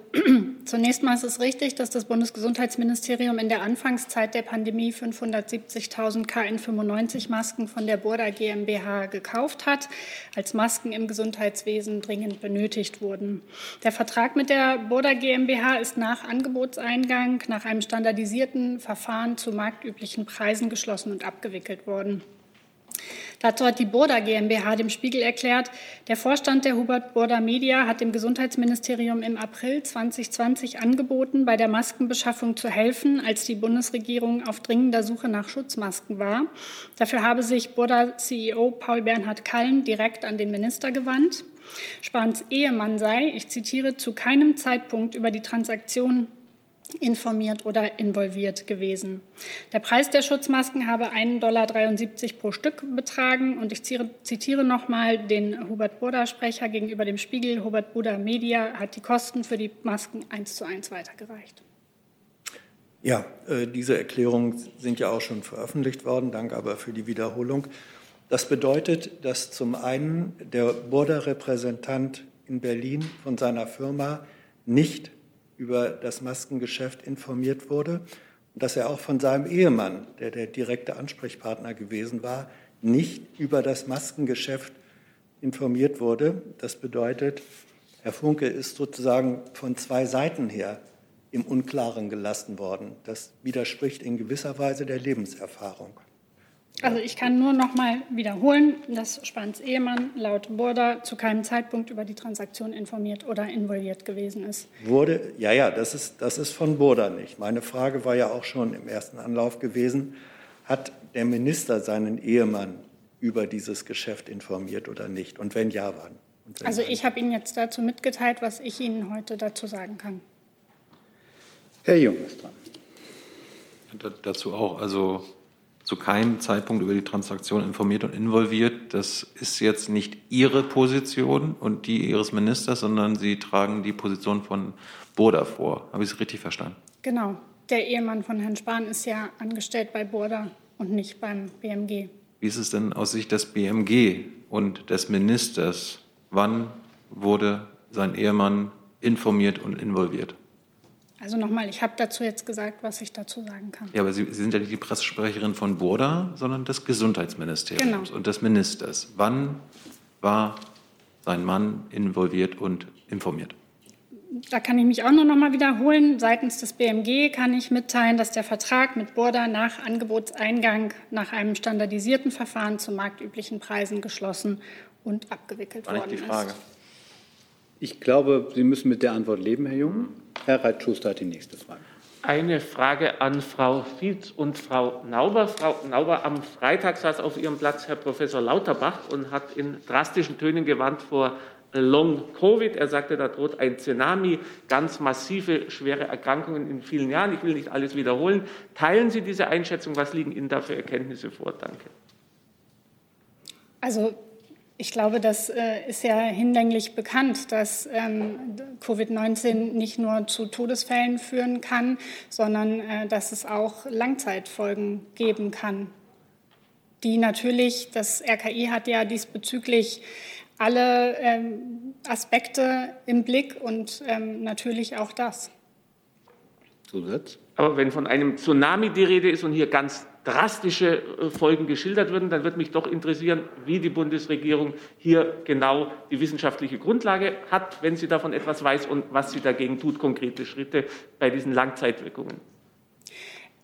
zunächst mal ist es richtig, dass das Bundesgesundheitsministerium in der Anfangszeit der Pandemie 570.000 KN95-Masken von der Burda GmbH gekauft hat, als Masken im Gesundheitswesen dringend benötigt wurden. Der Vertrag mit der Burda GmbH ist nach Angebotseingang, nach einem standardisierten Verfahren zu marktüblichen Preisen geschlossen und abgewickelt worden. Dazu hat die Burda GmbH dem Spiegel erklärt, der Vorstand der Hubert Burda Media hat dem Gesundheitsministerium im April 2020 angeboten, bei der Maskenbeschaffung zu helfen, als die Bundesregierung auf dringender Suche nach Schutzmasken war. Dafür habe sich Burda-CEO Paul Bernhard Kallen direkt an den Minister gewandt. Spahns Ehemann sei, ich zitiere, zu keinem Zeitpunkt über die Transaktion informiert oder involviert gewesen. Der Preis der Schutzmasken habe $1,73 pro Stück betragen. Und ich zitiere nochmal den Hubert Burda-Sprecher gegenüber dem Spiegel. Hubert Burda Media hat die Kosten für die Masken 1:1 weitergereicht. Ja, diese Erklärungen sind ja auch schon veröffentlicht worden. Danke aber für die Wiederholung. Das bedeutet, dass zum einen der Burda-Repräsentant in Berlin von seiner Firma nicht über das Maskengeschäft informiert wurde und dass er auch von seinem Ehemann, der der direkte Ansprechpartner gewesen war, nicht über das Maskengeschäft informiert wurde. Das bedeutet, Herr Funke ist sozusagen von zwei Seiten her im Unklaren gelassen worden. Das widerspricht in gewisser Weise der Lebenserfahrung. Also ich kann nur noch mal wiederholen, dass Spahns Ehemann laut Burda zu keinem Zeitpunkt über die Transaktion informiert oder involviert gewesen ist. Das ist von Burda nicht. Meine Frage war ja auch schon im ersten Anlauf gewesen, hat der Minister seinen Ehemann über dieses Geschäft informiert oder nicht? Und wenn ja, wann? Also ich habe Ihnen jetzt dazu mitgeteilt, was ich Ihnen heute dazu sagen kann. Herr Jung ist dran. Dazu auch, also zu keinem Zeitpunkt über die Transaktion informiert und involviert. Das ist jetzt nicht Ihre Position und die Ihres Ministers, sondern Sie tragen die Position von Burda vor. Habe ich es richtig verstanden? Genau. Der Ehemann von Herrn Spahn ist ja angestellt bei Burda und nicht beim BMG. Wie ist es denn aus Sicht des BMG und des Ministers? Wann wurde sein Ehemann informiert und involviert? Also nochmal, ich habe dazu jetzt gesagt, was ich dazu sagen kann. Ja, aber Sie sind ja nicht die Pressesprecherin von Burda, sondern des Gesundheitsministeriums und des Ministers. Wann war sein Mann involviert und informiert? Da kann ich mich auch nur noch mal wiederholen. Seitens des BMG kann ich mitteilen, dass der Vertrag mit Burda nach Angebotseingang nach einem standardisierten Verfahren zu marktüblichen Preisen geschlossen und abgewickelt worden ist. War nicht die Frage. Ich glaube, Sie müssen mit der Antwort leben, Herr Jung. Herr Reitschuster hat die nächste Frage. Eine Frage an Frau Fietz und Frau Nauber. Frau Nauber, am Freitag saß auf ihrem Platz Herr Professor Lauterbach und hat in drastischen Tönen gewarnt vor Long-Covid. Er sagte, da droht ein Tsunami, ganz massive, schwere Erkrankungen in vielen Jahren. Ich will nicht alles wiederholen. Teilen Sie diese Einschätzung? Was liegen Ihnen da für Erkenntnisse vor? Danke. Also ich glaube, das ist ja hinlänglich bekannt, dass Covid-19 nicht nur zu Todesfällen führen kann, sondern dass es auch Langzeitfolgen geben kann, die natürlich, das RKI hat ja diesbezüglich alle Aspekte im Blick und natürlich auch das. Zusatz? Aber wenn von einem Tsunami die Rede ist und hier ganz drastische Folgen geschildert würden, dann würde mich doch interessieren, wie die Bundesregierung hier genau die wissenschaftliche Grundlage hat, wenn sie davon etwas weiß und was sie dagegen tut, konkrete Schritte bei diesen Langzeitwirkungen.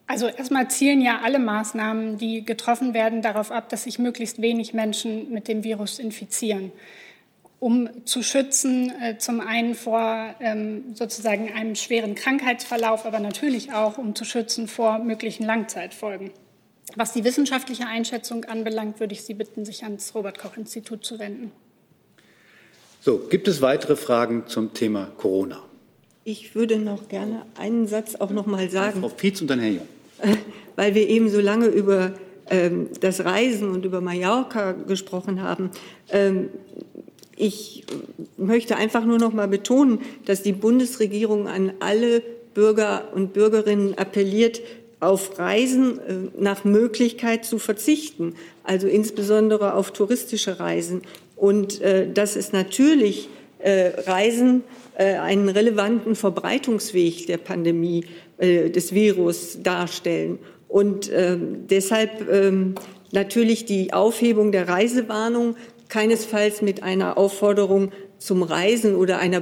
Also erstmal zielen ja alle Maßnahmen, die getroffen werden, darauf ab, dass sich möglichst wenig Menschen mit dem Virus infizieren, um zu schützen, zum einen vor sozusagen einem schweren Krankheitsverlauf, aber natürlich auch, um zu schützen vor möglichen Langzeitfolgen. Was die wissenschaftliche Einschätzung anbelangt, würde ich Sie bitten, sich ans Robert-Koch-Institut zu wenden. So, gibt es weitere Fragen zum Thema Corona? Ich würde noch gerne einen Satz auch noch mal sagen. Frau Fietz und dann Herr Jung. Weil wir eben so lange über das Reisen und über Mallorca gesprochen haben. Ich möchte einfach nur noch mal betonen, dass die Bundesregierung an alle Bürger und Bürgerinnen appelliert, auf Reisen nach Möglichkeit zu verzichten, also insbesondere auf touristische Reisen. Und das ist natürlich Reisen einen relevanten Verbreitungsweg der Pandemie des Virus darstellen. Und deshalb natürlich die Aufhebung der Reisewarnung keinesfalls mit einer Aufforderung zum Reisen oder einer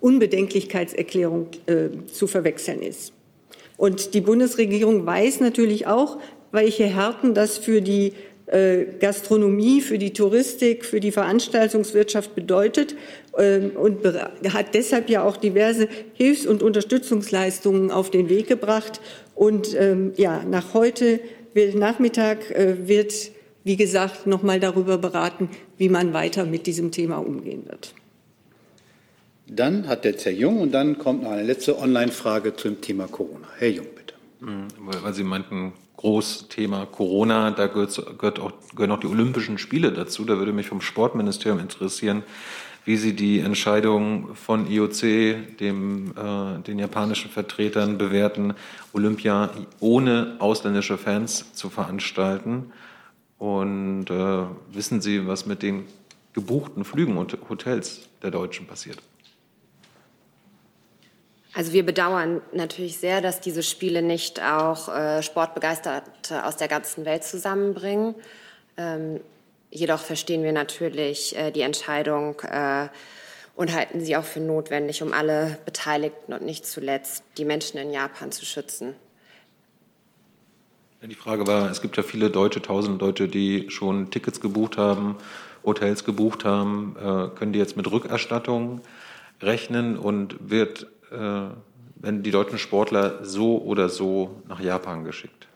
Unbedenklichkeitserklärung zu verwechseln ist. Und die Bundesregierung weiß natürlich auch, welche Härten das für die Gastronomie, für die Touristik, für die Veranstaltungswirtschaft bedeutet und hat deshalb ja auch diverse Hilfs- und Unterstützungsleistungen auf den Weg gebracht. Und nach heute Nachmittag wird, wie gesagt, noch mal darüber beraten, wie man weiter mit diesem Thema umgehen wird. Dann hat jetzt Herr Jung und dann kommt noch eine letzte Online-Frage zum Thema Corona. Herr Jung, bitte. Weil Sie meinten, Großthema Corona, da gehören auch die Olympischen Spiele dazu. Da würde mich vom Sportministerium interessieren, wie Sie die Entscheidung von IOC, den japanischen Vertretern, bewerten, Olympia ohne ausländische Fans zu veranstalten. Und wissen Sie, was mit den gebuchten Flügen und Hotels der Deutschen passiert? Also wir bedauern natürlich sehr, dass diese Spiele nicht auch Sportbegeisterte aus der ganzen Welt zusammenbringen. Jedoch verstehen wir natürlich die Entscheidung und halten sie auch für notwendig, um alle Beteiligten und nicht zuletzt die Menschen in Japan zu schützen. Die Frage war, es gibt ja viele Deutsche, tausende Deutsche, die schon Tickets gebucht haben, Hotels gebucht haben. Können die jetzt mit Rückerstattung rechnen und werden die deutschen Sportler so oder so nach Japan geschickt?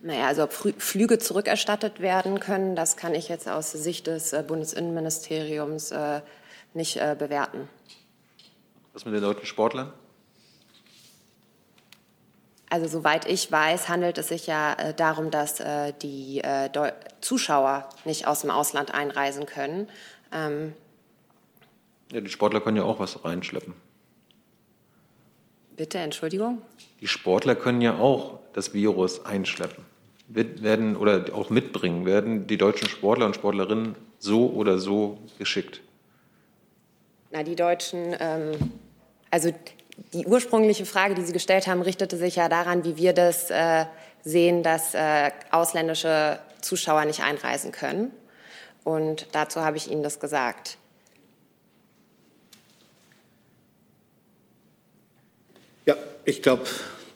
Naja, also ob Flüge zurückerstattet werden können, das kann ich jetzt aus Sicht des Bundesinnenministeriums nicht bewerten. Was mit den deutschen Sportlern? Also soweit ich weiß, handelt es sich ja darum, dass die Zuschauer nicht aus dem Ausland einreisen können. Ja, die Sportler können ja auch was reinschleppen. Bitte, Entschuldigung? Die Sportler können ja auch das Virus einschleppen oder auch mitbringen. Werden die deutschen Sportler und Sportlerinnen so oder so geschickt? Na, die Deutschen, die ursprüngliche Frage, die Sie gestellt haben, richtete sich ja daran, wie wir das sehen, dass ausländische Zuschauer nicht einreisen können. Und dazu habe ich Ihnen das gesagt. Ja, ich glaube,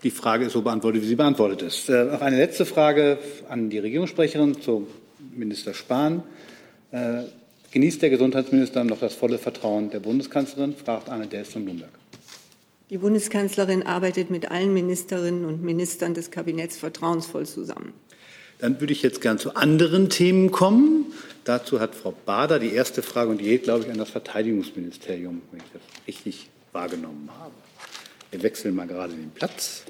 die Frage ist so beantwortet, wie sie beantwortet ist. Noch eine letzte Frage an die Regierungssprecherin zum Minister Spahn. Genießt der Gesundheitsminister noch das volle Vertrauen der Bundeskanzlerin? Fragt Anne Dels von Bloomberg. Die Bundeskanzlerin arbeitet mit allen Ministerinnen und Ministern des Kabinetts vertrauensvoll zusammen. Dann würde ich jetzt gern zu anderen Themen kommen. Dazu hat Frau Burda die erste Frage und die geht, glaube ich, an das Verteidigungsministerium, wenn ich das richtig wahrgenommen habe. Wir wechseln mal gerade den Platz.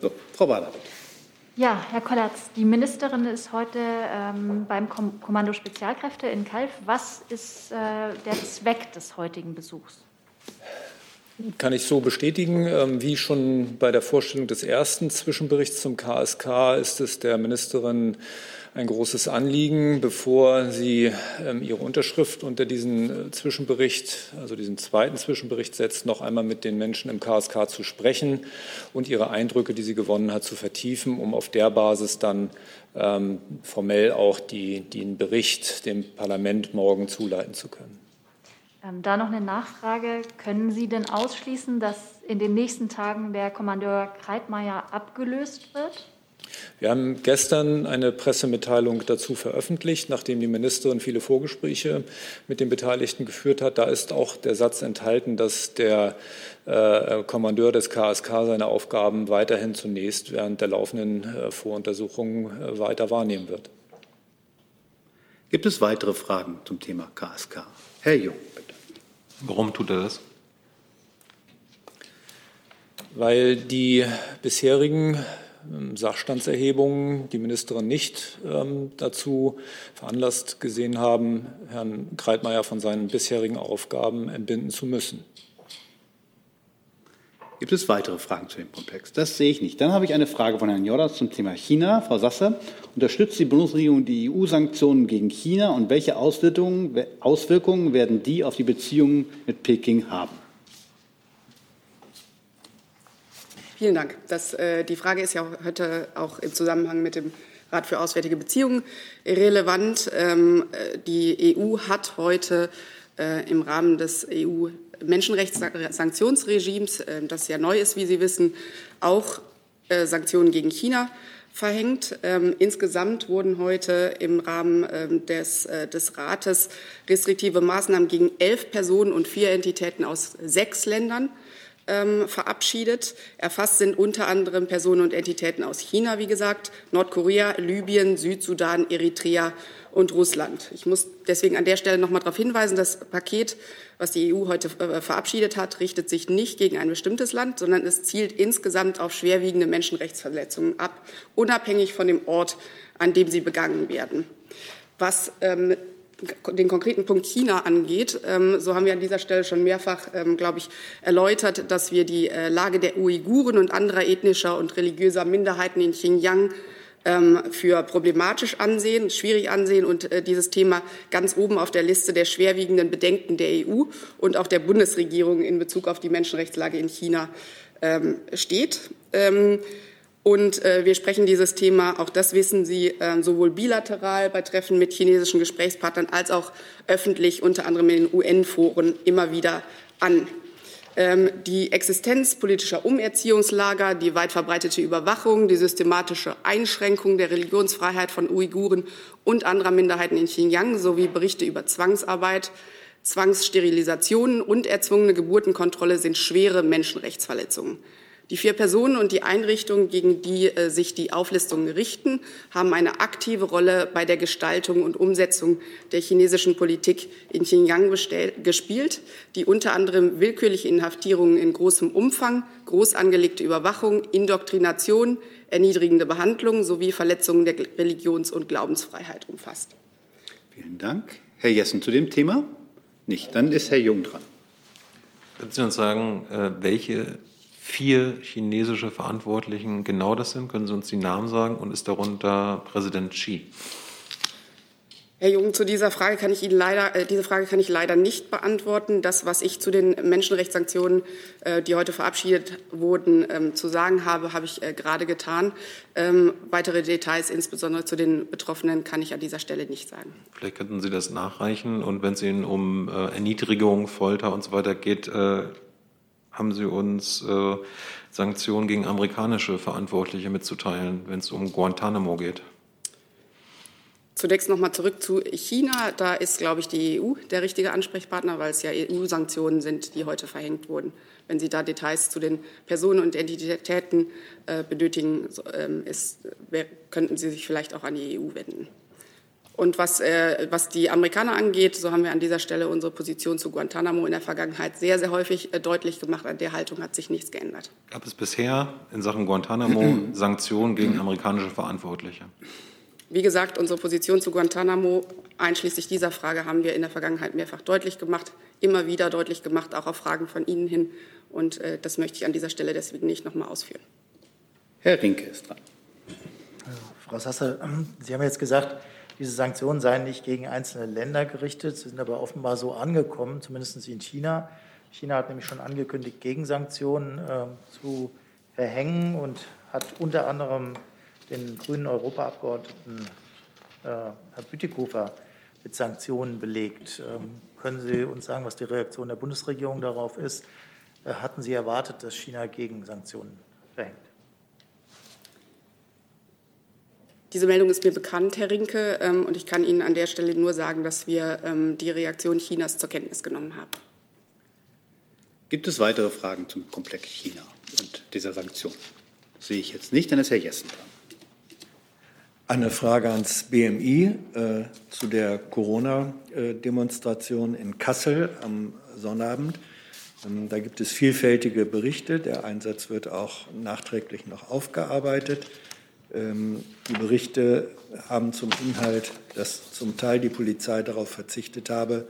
So, Frau Burda. Ja, Herr Kollatz, die Ministerin ist heute beim Kommando Spezialkräfte in Calw. Was ist der Zweck des heutigen Besuchs? Kann ich so bestätigen. Wie schon bei der Vorstellung des ersten Zwischenberichts zum KSK ist es der Ministerin ein großes Anliegen, bevor sie ihre Unterschrift unter diesen Zwischenbericht, also diesen zweiten Zwischenbericht setzt, noch einmal mit den Menschen im KSK zu sprechen und ihre Eindrücke, die sie gewonnen hat, zu vertiefen, um auf der Basis dann formell auch den Bericht dem Parlament morgen zuleiten zu können. Da noch eine Nachfrage. Können Sie denn ausschließen, dass in den nächsten Tagen der Kommandeur Kreitmeyer abgelöst wird? Wir haben gestern eine Pressemitteilung dazu veröffentlicht, nachdem die Ministerin viele Vorgespräche mit den Beteiligten geführt hat. Da ist auch der Satz enthalten, dass der Kommandeur des KSK seine Aufgaben weiterhin zunächst während der laufenden Voruntersuchungen weiter wahrnehmen wird. Gibt es weitere Fragen zum Thema KSK? Herr Jung, bitte. Warum tut er das? weil die bisherigen Sachstandserhebungen die Ministerin nicht dazu veranlasst gesehen haben, Herrn Kreitmeyer von seinen bisherigen Aufgaben entbinden zu müssen. Gibt es weitere Fragen zu dem Komplex? Das sehe ich nicht. Dann habe ich eine Frage von Herrn Jordas zum Thema China. Frau Sasse, unterstützt die Bundesregierung die EU-Sanktionen gegen China und welche Auswirkungen werden die auf die Beziehungen mit Peking haben? Vielen Dank. Die Frage ist ja heute auch im Zusammenhang mit dem Rat für Auswärtige Beziehungen relevant. Die EU hat heute im Rahmen des EU-Menschenrechtssanktionsregimes, das ja neu ist, wie Sie wissen, auch Sanktionen gegen China verhängt. Insgesamt wurden heute im Rahmen des Rates restriktive Maßnahmen gegen 11 Personen und 4 Entitäten aus 6 Ländern verabschiedet. Erfasst sind unter anderem Personen und Entitäten aus China, wie gesagt, Nordkorea, Libyen, Südsudan, Eritrea und Russland. Ich muss deswegen an der Stelle noch mal darauf hinweisen, das Paket, was die EU heute verabschiedet hat, richtet sich nicht gegen ein bestimmtes Land, sondern es zielt insgesamt auf schwerwiegende Menschenrechtsverletzungen ab, unabhängig von dem Ort, an dem sie begangen werden. Was den konkreten Punkt China angeht, so haben wir an dieser Stelle schon mehrfach, glaube ich, erläutert, dass wir die Lage der Uiguren und anderer ethnischer und religiöser Minderheiten in Xinjiang für problematisch ansehen, schwierig ansehen und dieses Thema ganz oben auf der Liste der schwerwiegenden Bedenken der EU und auch der Bundesregierung in Bezug auf die Menschenrechtslage in China steht. Und wir sprechen dieses Thema, auch das wissen Sie, sowohl bilateral bei Treffen mit chinesischen Gesprächspartnern als auch öffentlich, unter anderem in den UN-Foren, immer wieder an. Die Existenz politischer Umerziehungslager, die weit verbreitete Überwachung, die systematische Einschränkung der Religionsfreiheit von Uiguren und anderer Minderheiten in Xinjiang sowie Berichte über Zwangsarbeit, Zwangssterilisationen und erzwungene Geburtenkontrolle sind schwere Menschenrechtsverletzungen. Die 4 Personen und die Einrichtungen, gegen die sich die Auflistungen richten, haben eine aktive Rolle bei der Gestaltung und Umsetzung der chinesischen Politik in Xinjiang gespielt, die unter anderem willkürliche Inhaftierungen in großem Umfang, groß angelegte Überwachung, Indoktrination, erniedrigende Behandlung sowie Verletzungen der Religions- und Glaubensfreiheit umfasst. Vielen Dank. Herr Jessen zu dem Thema? Nicht. Dann ist Herr Jung dran. Können Sie uns sagen, welche 4 chinesische Verantwortlichen genau das sind? Können Sie uns die Namen sagen? Und ist darunter Präsident Xi? Herr Jung, zu dieser Frage kann ich Ihnen leider, nicht beantworten. Das, was ich zu den Menschenrechtssanktionen, die heute verabschiedet wurden, zu sagen habe, habe ich gerade getan. Weitere Details, insbesondere zu den Betroffenen, kann ich an dieser Stelle nicht sagen. Vielleicht könnten Sie das nachreichen. Und wenn es Ihnen um Erniedrigung, Folter und so weiter geht, haben Sie uns Sanktionen gegen amerikanische Verantwortliche mitzuteilen, wenn es um Guantanamo geht? Zunächst nochmal zurück zu China. Da ist, glaube ich, die EU der richtige Ansprechpartner, weil es ja EU-Sanktionen sind, die heute verhängt wurden. Wenn Sie da Details zu den Personen und Entitäten benötigen, könnten Sie sich vielleicht auch an die EU wenden. Und was die Amerikaner angeht, so haben wir an dieser Stelle unsere Position zu Guantanamo in der Vergangenheit sehr, sehr häufig deutlich gemacht. An der Haltung hat sich nichts geändert. Gab es bisher in Sachen Guantanamo Sanktionen gegen amerikanische Verantwortliche? Wie gesagt, unsere Position zu Guantanamo, einschließlich dieser Frage, haben wir in der Vergangenheit mehrfach deutlich gemacht, immer wieder deutlich gemacht, auch auf Fragen von Ihnen hin. Und das möchte ich an dieser Stelle deswegen nicht noch mal ausführen. Herr Rinke ist dran. Also, Frau Sasse, Sie haben jetzt gesagt, diese Sanktionen seien nicht gegen einzelne Länder gerichtet, sie sind aber offenbar so angekommen, zumindest in China. China hat nämlich schon angekündigt, Gegensanktionen zu verhängen und hat unter anderem den grünen Europaabgeordneten Herrn Bütikofer mit Sanktionen belegt. Können Sie uns sagen, was die Reaktion der Bundesregierung darauf ist? Hatten Sie erwartet, dass China Gegensanktionen verhängt? Diese Meldung ist mir bekannt, Herr Rinke, und ich kann Ihnen an der Stelle nur sagen, dass wir die Reaktion Chinas zur Kenntnis genommen haben. Gibt es weitere Fragen zum Komplex China und dieser Sanktionen? Das sehe ich jetzt nicht, dann ist Herr Jessen dran. Eine Frage ans BMI zu der Corona-Demonstration in Kassel am Sonnabend. Da gibt es vielfältige Berichte. Der Einsatz wird auch nachträglich noch aufgearbeitet. Die Berichte haben zum Inhalt, dass zum Teil die Polizei darauf verzichtet habe,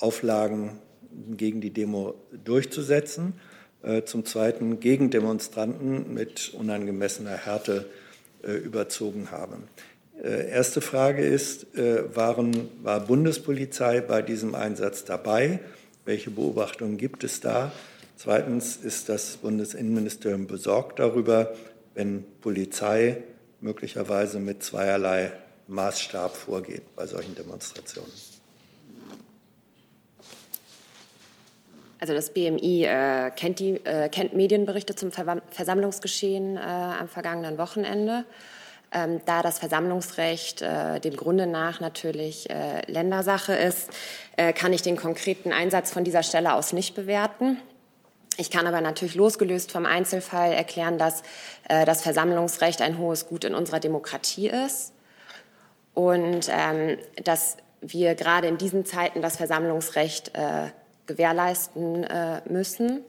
Auflagen gegen die Demo durchzusetzen. Zum Zweiten gegen Demonstranten mit unangemessener Härte überzogen habe. Erste Frage ist, war Bundespolizei bei diesem Einsatz dabei? Welche Beobachtungen gibt es da? Zweitens, ist das Bundesinnenministerium besorgt darüber, wenn Polizei möglicherweise mit zweierlei Maßstab vorgeht bei solchen Demonstrationen? Also das BMI kennt Medienberichte zum Versammlungsgeschehen am vergangenen Wochenende. Da das Versammlungsrecht dem Grunde nach natürlich Ländersache ist, kann ich den konkreten Einsatz von dieser Stelle aus nicht bewerten. Ich kann aber natürlich losgelöst vom Einzelfall erklären, dass das Versammlungsrecht ein hohes Gut in unserer Demokratie ist und dass wir gerade in diesen Zeiten das Versammlungsrecht gewährleisten müssen.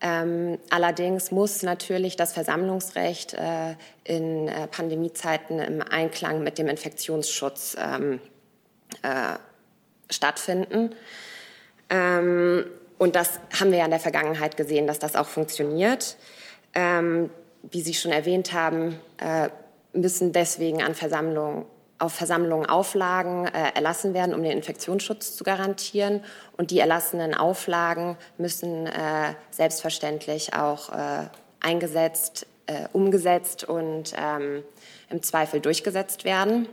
Allerdings muss natürlich das Versammlungsrecht in Pandemiezeiten im Einklang mit dem Infektionsschutz stattfinden. Und das haben wir ja in der Vergangenheit gesehen, dass das auch funktioniert. Wie Sie schon erwähnt haben, müssen deswegen auf Versammlungen Auflagen erlassen werden, um den Infektionsschutz zu garantieren. Und die erlassenen Auflagen müssen selbstverständlich auch eingesetzt, umgesetzt und im Zweifel durchgesetzt werden.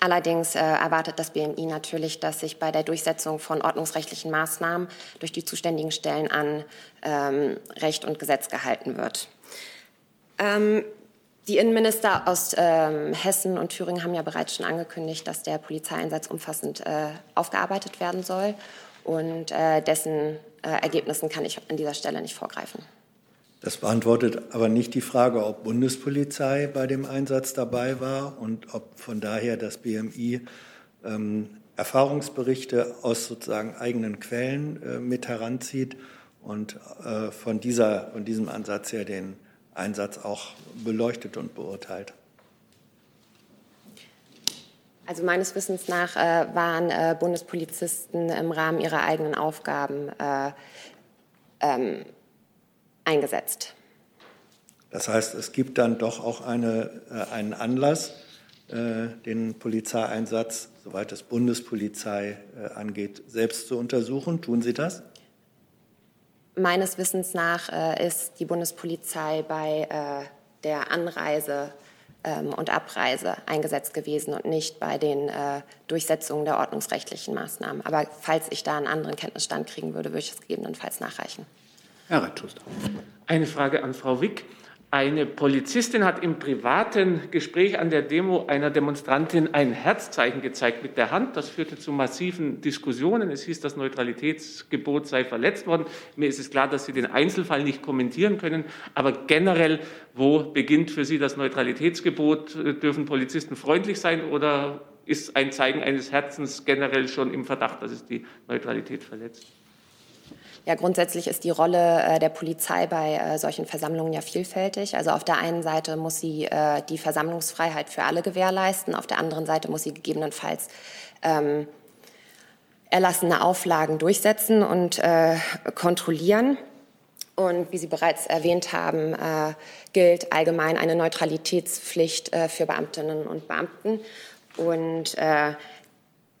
Allerdings erwartet das BMI natürlich, dass sich bei der Durchsetzung von ordnungsrechtlichen Maßnahmen durch die zuständigen Stellen an Recht und Gesetz gehalten wird. Die Innenminister aus Hessen und Thüringen haben ja bereits schon angekündigt, dass der Polizeieinsatz umfassend aufgearbeitet werden soll. Und dessen Ergebnissen kann ich an dieser Stelle nicht vorgreifen. Das beantwortet aber nicht die Frage, ob Bundespolizei bei dem Einsatz dabei war und ob von daher das BMI Erfahrungsberichte aus sozusagen eigenen Quellen mit heranzieht und von diesem Ansatz her den Einsatz auch beleuchtet und beurteilt. Also meines Wissens nach waren Bundespolizisten im Rahmen ihrer eigenen Aufgaben eingesetzt. Das heißt, es gibt dann doch auch einen Anlass, den Polizeieinsatz, soweit es Bundespolizei angeht, selbst zu untersuchen. Tun Sie das? Meines Wissens nach ist die Bundespolizei bei der Anreise und Abreise eingesetzt gewesen und nicht bei den Durchsetzungen der ordnungsrechtlichen Maßnahmen. Aber falls ich da einen anderen Kenntnisstand kriegen würde, würde ich es gegebenenfalls nachreichen. Herr Reitschuster. Eine Frage an Frau Wick. Eine Polizistin hat im privaten Gespräch an der Demo einer Demonstrantin ein Herzzeichen gezeigt mit der Hand. Das führte zu massiven Diskussionen. Es hieß, das Neutralitätsgebot sei verletzt worden. Mir ist es klar, dass Sie den Einzelfall nicht kommentieren können. Aber generell, wo beginnt für Sie das Neutralitätsgebot? Dürfen Polizisten freundlich sein oder ist ein Zeigen eines Herzens generell schon im Verdacht, dass es die Neutralität verletzt? Ja, grundsätzlich ist die Rolle der Polizei bei solchen Versammlungen ja vielfältig. Also auf der einen Seite muss sie die Versammlungsfreiheit für alle gewährleisten, auf der anderen Seite muss sie gegebenenfalls erlassene Auflagen durchsetzen und kontrollieren. Und wie Sie bereits erwähnt haben, gilt allgemein eine Neutralitätspflicht für Beamtinnen und Beamten. Und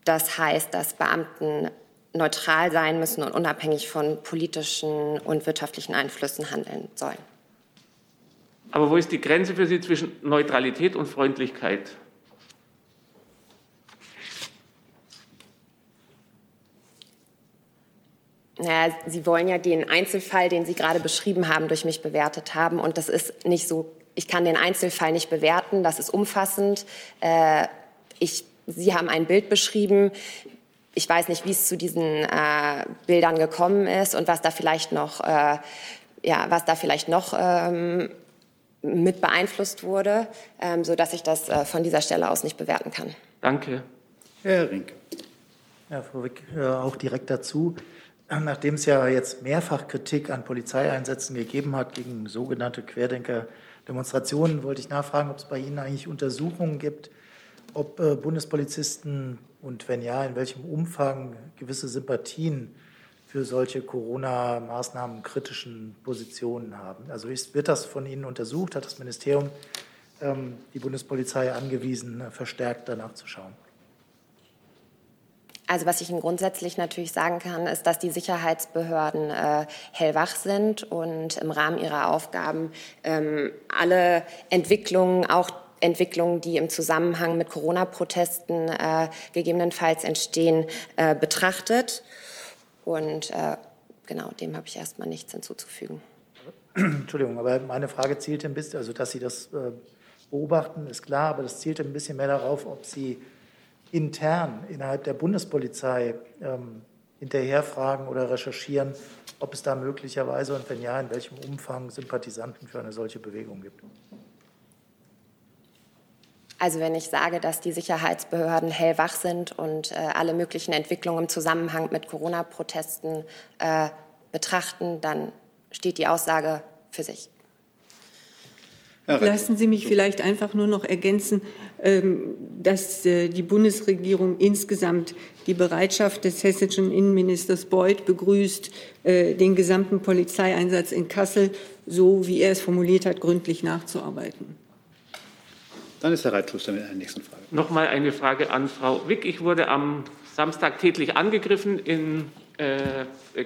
das heißt, dass Beamten neutral sein müssen und unabhängig von politischen und wirtschaftlichen Einflüssen handeln sollen. Aber wo ist die Grenze für Sie zwischen Neutralität und Freundlichkeit? Naja, Sie wollen ja den Einzelfall, den Sie gerade beschrieben haben, durch mich bewertet haben. Und das ist nicht so, ich kann den Einzelfall nicht bewerten, das ist umfassend. Sie haben ein Bild beschrieben. Ich weiß nicht, wie es zu diesen Bildern gekommen ist und was da vielleicht noch, mit beeinflusst wurde, sodass ich das von dieser Stelle aus nicht bewerten kann. Danke. Herr Rink. Ja, Frau Wick, auch direkt dazu. nachdem es ja jetzt mehrfach Kritik an Polizeieinsätzen gegeben hat gegen sogenannte Querdenker-Demonstrationen, wollte ich nachfragen, ob es bei Ihnen eigentlich Untersuchungen gibt, ob Bundespolizisten und wenn ja, in welchem Umfang gewisse Sympathien für solche Corona-Maßnahmen kritischen Positionen haben. Also wird das von Ihnen untersucht? Hat das Ministerium die Bundespolizei angewiesen, verstärkt danach zu schauen? Also was ich Ihnen grundsätzlich natürlich sagen kann, ist, dass die Sicherheitsbehörden hellwach sind und im Rahmen ihrer Aufgaben alle Entwicklungen, auch Entwicklungen, die im Zusammenhang mit Corona-Protesten gegebenenfalls entstehen, betrachtet. Und genau, dem habe ich erstmal nichts hinzuzufügen. Entschuldigung, aber meine Frage zielte ein bisschen, also dass Sie das beobachten, ist klar, aber das zielte ein bisschen mehr darauf, ob Sie intern innerhalb der Bundespolizei hinterherfragen oder recherchieren, ob es da möglicherweise und wenn ja, in welchem Umfang Sympathisanten für eine solche Bewegung gibt. Also wenn ich sage, dass die Sicherheitsbehörden hellwach sind und alle möglichen Entwicklungen im Zusammenhang mit Corona-Protesten betrachten, dann steht die Aussage für sich. Lassen Sie mich vielleicht einfach nur noch ergänzen, dass die Bundesregierung insgesamt die Bereitschaft des hessischen Innenministers Beuth begrüßt, den gesamten Polizeieinsatz in Kassel, so wie er es formuliert hat, gründlich nachzuarbeiten. Dann ist Herr Reitschluss damit in der nächsten Frage. Nochmal eine Frage an Frau Wick. Ich wurde am Samstag tätlich angegriffen in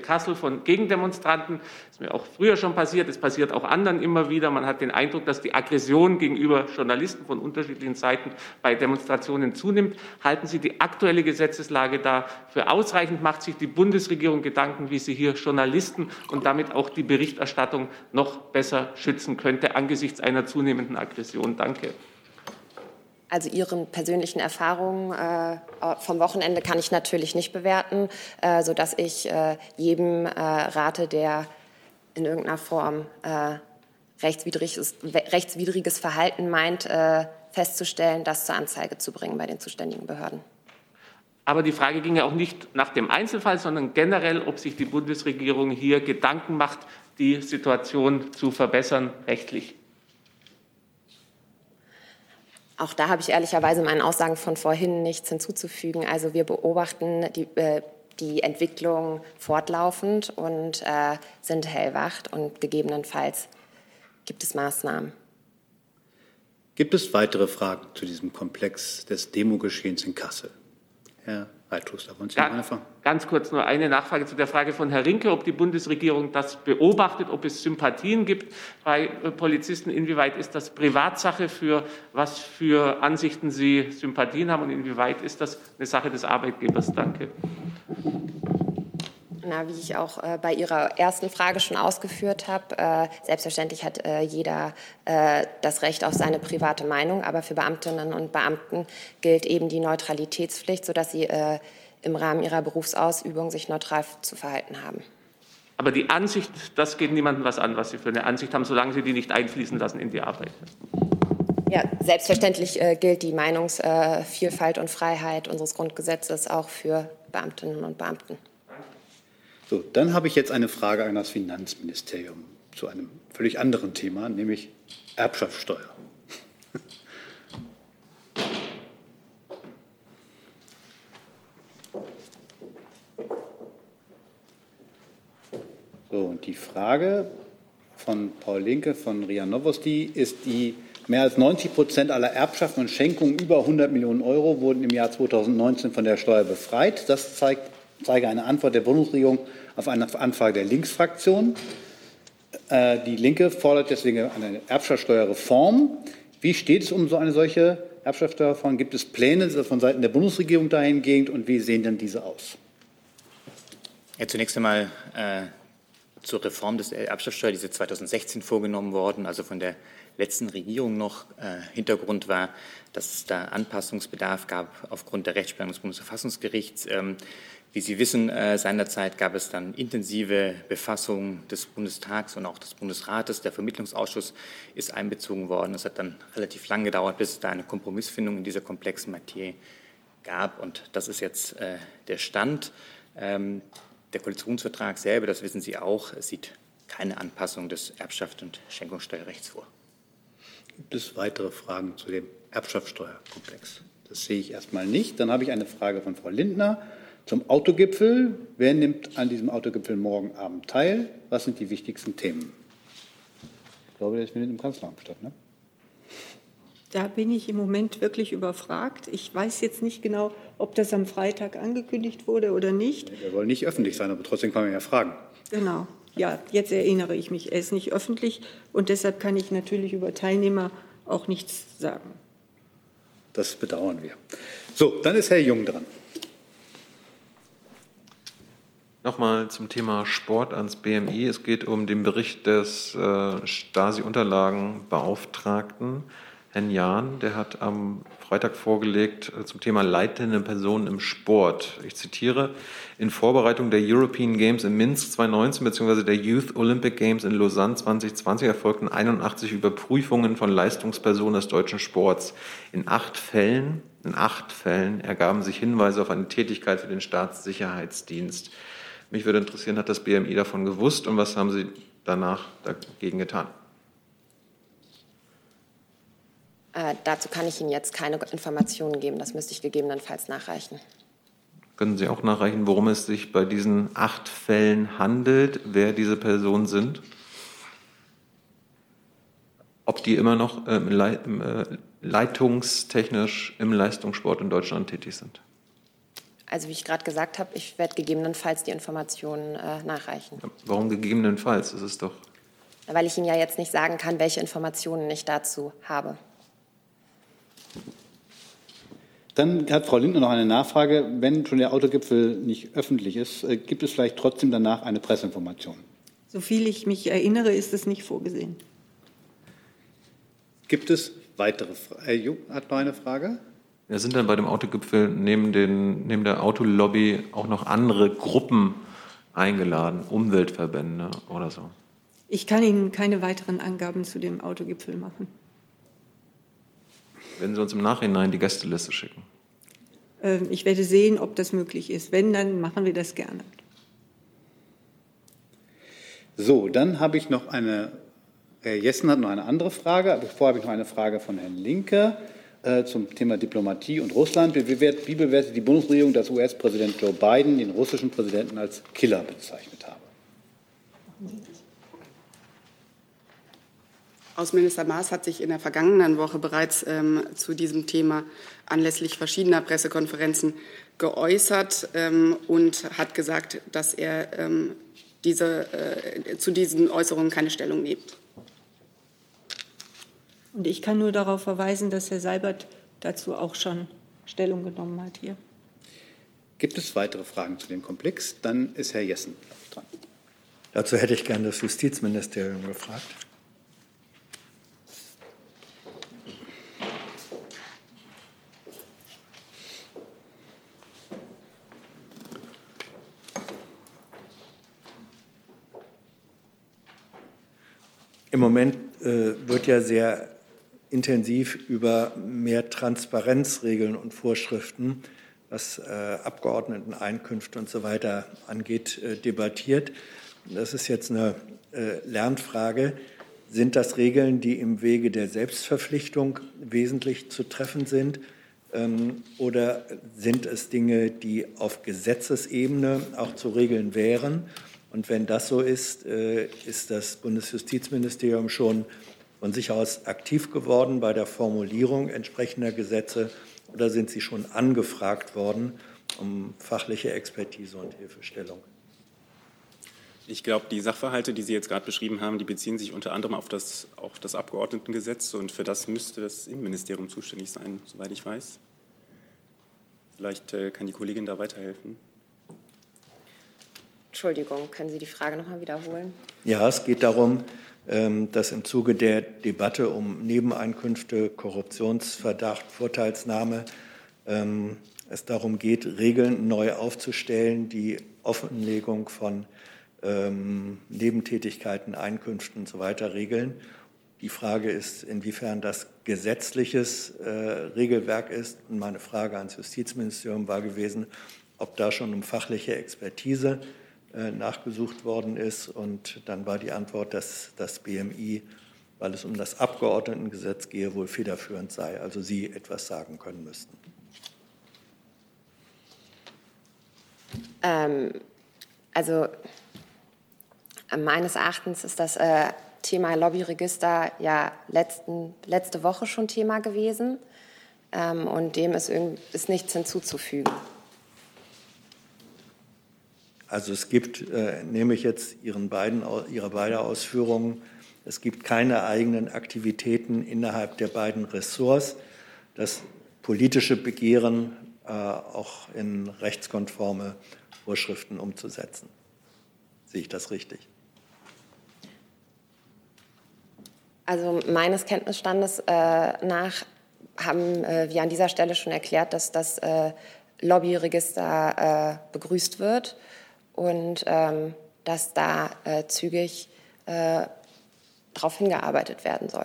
Kassel von Gegendemonstranten. Das ist mir auch früher schon passiert. Es passiert auch anderen immer wieder. Man hat den Eindruck, dass die Aggression gegenüber Journalisten von unterschiedlichen Seiten bei Demonstrationen zunimmt. Halten Sie die aktuelle Gesetzeslage da für ausreichend? Macht sich die Bundesregierung Gedanken, wie sie hier Journalisten und damit auch die Berichterstattung noch besser schützen könnte angesichts einer zunehmenden Aggression? Danke. Also Ihren persönlichen Erfahrungen vom Wochenende kann ich natürlich nicht bewerten, sodass ich jedem rate, der in irgendeiner Form rechtswidriges Verhalten meint, festzustellen, das zur Anzeige zu bringen bei den zuständigen Behörden. Aber die Frage ging ja auch nicht nach dem Einzelfall, sondern generell, ob sich die Bundesregierung hier Gedanken macht, die Situation zu verbessern rechtlich. Auch da habe ich ehrlicherweise meinen Aussagen von vorhin nichts hinzuzufügen. Also wir beobachten die Entwicklung fortlaufend und sind hellwach und gegebenenfalls gibt es Maßnahmen. Gibt es weitere Fragen zu diesem Komplex des Demogeschehens in Kassel? Herr Reithuster, wollen Sie noch eine Frage? Ganz kurz nur eine Nachfrage zu der Frage von Herrn Rinke, ob die Bundesregierung das beobachtet, ob es Sympathien gibt bei Polizisten. Inwieweit ist das Privatsache, für was für Ansichten Sie Sympathien haben und inwieweit ist das eine Sache des Arbeitgebers? Danke. Wie ich auch bei Ihrer ersten Frage schon ausgeführt habe, selbstverständlich hat jeder das Recht auf seine private Meinung, aber für Beamtinnen und Beamten gilt eben die Neutralitätspflicht, sodass sie im Rahmen ihrer Berufsausübung sich neutral zu verhalten haben. Aber die Ansicht, das geht niemandem was an, was Sie für eine Ansicht haben, solange Sie die nicht einfließen lassen in die Arbeit. Ja, selbstverständlich gilt die Meinungsvielfalt und Freiheit unseres Grundgesetzes auch für Beamtinnen und Beamten. So, dann habe ich jetzt eine Frage an das Finanzministerium zu einem völlig anderen Thema, nämlich Erbschaftssteuer. So, und die Frage von Paul Linke von RIA Novosti ist die: Mehr als 90% aller Erbschaften und Schenkungen über 100 Millionen Euro wurden im Jahr 2019 von der Steuer befreit. Das zeige eine Antwort der Bundesregierung auf eine Anfrage der Linksfraktion. Die Linke fordert deswegen eine Erbschaftssteuerreform. Wie steht es um so eine solche Erbschaftssteuerreform? Gibt es Pläne von Seiten der Bundesregierung dahingehend und wie sehen denn diese aus? Ja, zunächst einmal zur Reform des Erbschaftssteuer, die ist 2016 vorgenommen worden, also von der letzten Regierung noch. Hintergrund war, dass es da Anpassungsbedarf gab aufgrund der Rechtsprechung des Bundesverfassungsgerichts. Wie Sie wissen, seinerzeit gab es dann intensive Befassung des Bundestags und auch des Bundesrates. Der Vermittlungsausschuss ist einbezogen worden. Es hat dann relativ lang gedauert, bis es da eine Kompromissfindung in dieser komplexen Materie gab. Und das ist jetzt der Stand. Der Koalitionsvertrag selber, das wissen Sie auch, sieht keine Anpassung des Erbschafts- und Schenkungssteuerrechts vor. Gibt es weitere Fragen zu dem Erbschaftssteuerkomplex? Das sehe ich erstmal nicht. Dann habe ich eine Frage von Frau Lindner zum Autogipfel. Wer nimmt an diesem Autogipfel morgen Abend teil? Was sind die wichtigsten Themen? Ich glaube, der findet im Kanzleramt statt, ne? Da bin ich im Moment wirklich überfragt. Ich weiß jetzt nicht genau, ob das am Freitag angekündigt wurde oder nicht. Er soll nicht öffentlich sein, aber trotzdem kann man ja fragen. Genau. Ja, jetzt erinnere ich mich. Er ist nicht öffentlich und deshalb kann ich natürlich über Teilnehmer auch nichts sagen. Das bedauern wir. So, dann ist Herr Jung dran. Nochmal zum Thema Sport ans BMI. Es geht um den Bericht des Stasi-Unterlagenbeauftragten. Herrn Jahn, der hat am Freitag vorgelegt zum Thema leitende Personen im Sport. Ich zitiere, in Vorbereitung der European Games in Minsk 2019 bzw. der Youth Olympic Games in Lausanne 2020 erfolgten 81 Überprüfungen von Leistungspersonen des deutschen Sports. In acht Fällen ergaben sich Hinweise auf eine Tätigkeit für den Staatssicherheitsdienst. Mich würde interessieren, hat das BMI davon gewusst und was haben Sie danach dagegen getan? Dazu kann ich Ihnen jetzt keine Informationen geben. Das müsste ich gegebenenfalls nachreichen. Können Sie auch nachreichen, worum es sich bei diesen 8 Fällen handelt, wer diese Personen sind? Ob die immer noch leitungstechnisch im Leistungssport in Deutschland tätig sind? Also wie ich gerade gesagt habe, ich werde gegebenenfalls die Informationen nachreichen. Warum gegebenenfalls? Das ist doch... Weil ich Ihnen ja jetzt nicht sagen kann, welche Informationen ich dazu habe. Dann hat Frau Lindner noch eine Nachfrage. Wenn schon der Autogipfel nicht öffentlich ist, gibt es vielleicht trotzdem danach eine Presseinformation? Soviel ich mich erinnere, ist es nicht vorgesehen. Gibt es weitere Fragen? Herr Jung hat noch eine Frage. Ja, sind dann bei dem Autogipfel neben der Autolobby auch noch andere Gruppen eingeladen, Umweltverbände oder so? Ich kann Ihnen keine weiteren Angaben zu dem Autogipfel machen. Wenn Sie uns im Nachhinein die Gästeliste schicken. Ich werde sehen, ob das möglich ist. Wenn, dann machen wir das gerne. So, dann habe ich noch eine, Herr Jessen hat noch eine andere Frage. Bevor habe ich noch eine Frage von Herrn Linke zum Thema Diplomatie und Russland. Wie bewertet die Bundesregierung, dass US-Präsident Joe Biden den russischen Präsidenten als Killer bezeichnet habe? Außenminister Maas hat sich in der vergangenen Woche bereits zu diesem Thema anlässlich verschiedener Pressekonferenzen geäußert und hat gesagt, dass er zu diesen Äußerungen keine Stellung nimmt. Und ich kann nur darauf verweisen, dass Herr Seibert dazu auch schon Stellung genommen hat hier. Gibt es weitere Fragen zu dem Komplex? Dann ist Herr Jessen dran. Dazu hätte ich gerne das Justizministerium gefragt. Im Moment wird ja sehr intensiv über mehr Transparenzregeln und Vorschriften, was Abgeordneteneinkünfte und so weiter angeht, debattiert. Das ist jetzt eine Lernfrage. Sind das Regeln, die im Wege der Selbstverpflichtung wesentlich zu treffen sind? Oder sind es Dinge, die auf Gesetzesebene auch zu regeln wären? Und wenn das so ist, ist das Bundesjustizministerium schon von sich aus aktiv geworden bei der Formulierung entsprechender Gesetze oder sind Sie schon angefragt worden um fachliche Expertise und Hilfestellung? Ich glaube, die Sachverhalte, die Sie jetzt gerade beschrieben haben, die beziehen sich unter anderem auf das Abgeordnetengesetz und für das müsste das Innenministerium zuständig sein, soweit ich weiß. Vielleicht kann die Kollegin da weiterhelfen. Entschuldigung, können Sie die Frage noch mal wiederholen? Ja, es geht darum, dass im Zuge der Debatte um Nebeneinkünfte, Korruptionsverdacht, Vorteilsnahme es darum geht, Regeln neu aufzustellen, die Offenlegung von Nebentätigkeiten, Einkünften und so weiter regeln. Die Frage ist, inwiefern das gesetzliches Regelwerk ist. Und meine Frage ans Justizministerium war gewesen, ob da schon um fachliche Expertise nachgesucht worden ist. Und dann war die Antwort, dass das BMI, weil es um das Abgeordnetengesetz gehe, wohl federführend sei, also Sie etwas sagen können müssten. Also meines Erachtens ist das Thema Lobbyregister ja letzte Woche schon Thema gewesen, und dem ist nichts hinzuzufügen. Also es gibt, nehme ich jetzt Ihre beiden Ausführungen, es gibt keine eigenen Aktivitäten innerhalb der beiden Ressorts. Das politische Begehren auch in rechtskonforme Vorschriften umzusetzen. Sehe ich das richtig? Also meines Kenntnisstandes nach haben wir an dieser Stelle schon erklärt, dass das Lobbyregister begrüßt wird und dass da zügig darauf hingearbeitet werden soll.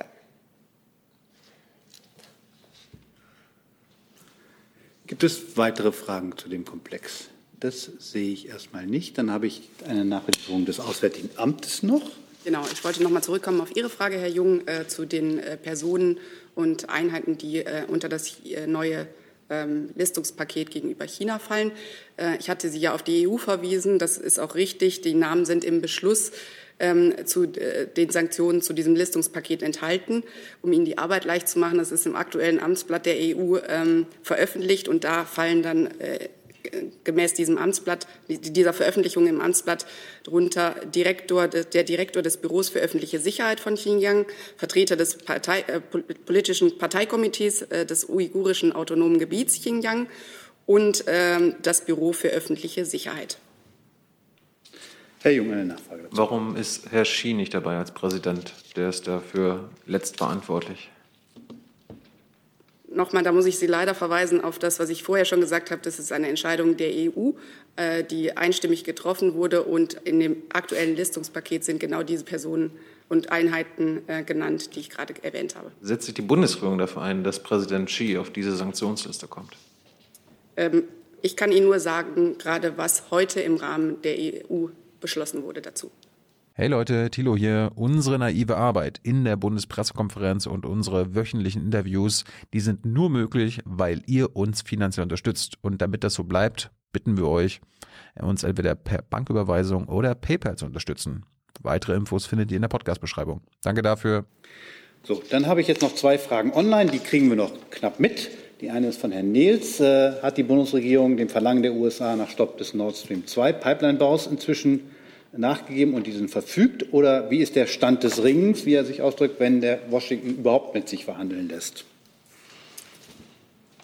Gibt es weitere Fragen zu dem Komplex? Das sehe ich erstmal nicht. Dann habe ich eine Nachrichtung des Auswärtigen Amtes noch. Genau, ich wollte noch mal zurückkommen auf Ihre Frage, Herr Jung, zu den Personen und Einheiten, die unter das neue Listungspaket gegenüber China fallen. Ich hatte Sie ja auf die EU verwiesen, das ist auch richtig. Die Namen sind im Beschluss zu den Sanktionen zu diesem Listungspaket enthalten. Um Ihnen die Arbeit leicht zu machen, das ist im aktuellen Amtsblatt der EU veröffentlicht, und da fallen dann gemäß diesem Amtsblatt, dieser Veröffentlichung im Amtsblatt darunter der Direktor des Büros für öffentliche Sicherheit von Xinjiang, Vertreter des politischen Parteikomitees des uigurischen autonomen Gebiets Xinjiang und das Büro für öffentliche Sicherheit. Herr Jung, eine Nachfrage dazu. Warum ist Herr Xi nicht dabei als Präsident? Der ist dafür letztverantwortlich. Nochmal, da muss ich Sie leider verweisen auf das, was ich vorher schon gesagt habe. Das ist eine Entscheidung der EU, die einstimmig getroffen wurde. Und in dem aktuellen Listungspaket sind genau diese Personen und Einheiten genannt, die ich gerade erwähnt habe. Setzt sich die Bundesregierung dafür ein, dass Präsident Xi auf diese Sanktionsliste kommt? Ich kann Ihnen nur sagen, gerade was heute im Rahmen der EU beschlossen wurde dazu. Hey Leute, Thilo hier. Unsere naive Arbeit in der Bundespressekonferenz und unsere wöchentlichen Interviews, die sind nur möglich, weil ihr uns finanziell unterstützt. Und damit das so bleibt, bitten wir euch, uns entweder per Banküberweisung oder PayPal zu unterstützen. Weitere Infos findet ihr in der Podcast-Beschreibung. Danke dafür. So, dann habe ich jetzt noch zwei Fragen online, die kriegen wir noch knapp mit. Die eine ist von Herrn Nils. Hat die Bundesregierung dem Verlangen der USA nach Stopp des Nord Stream 2 Pipeline-Baus inzwischen nachgegeben und diesen verfügt? Oder wie ist der Stand des Ringens, wie er sich ausdrückt, wenn der Washington überhaupt mit sich verhandeln lässt?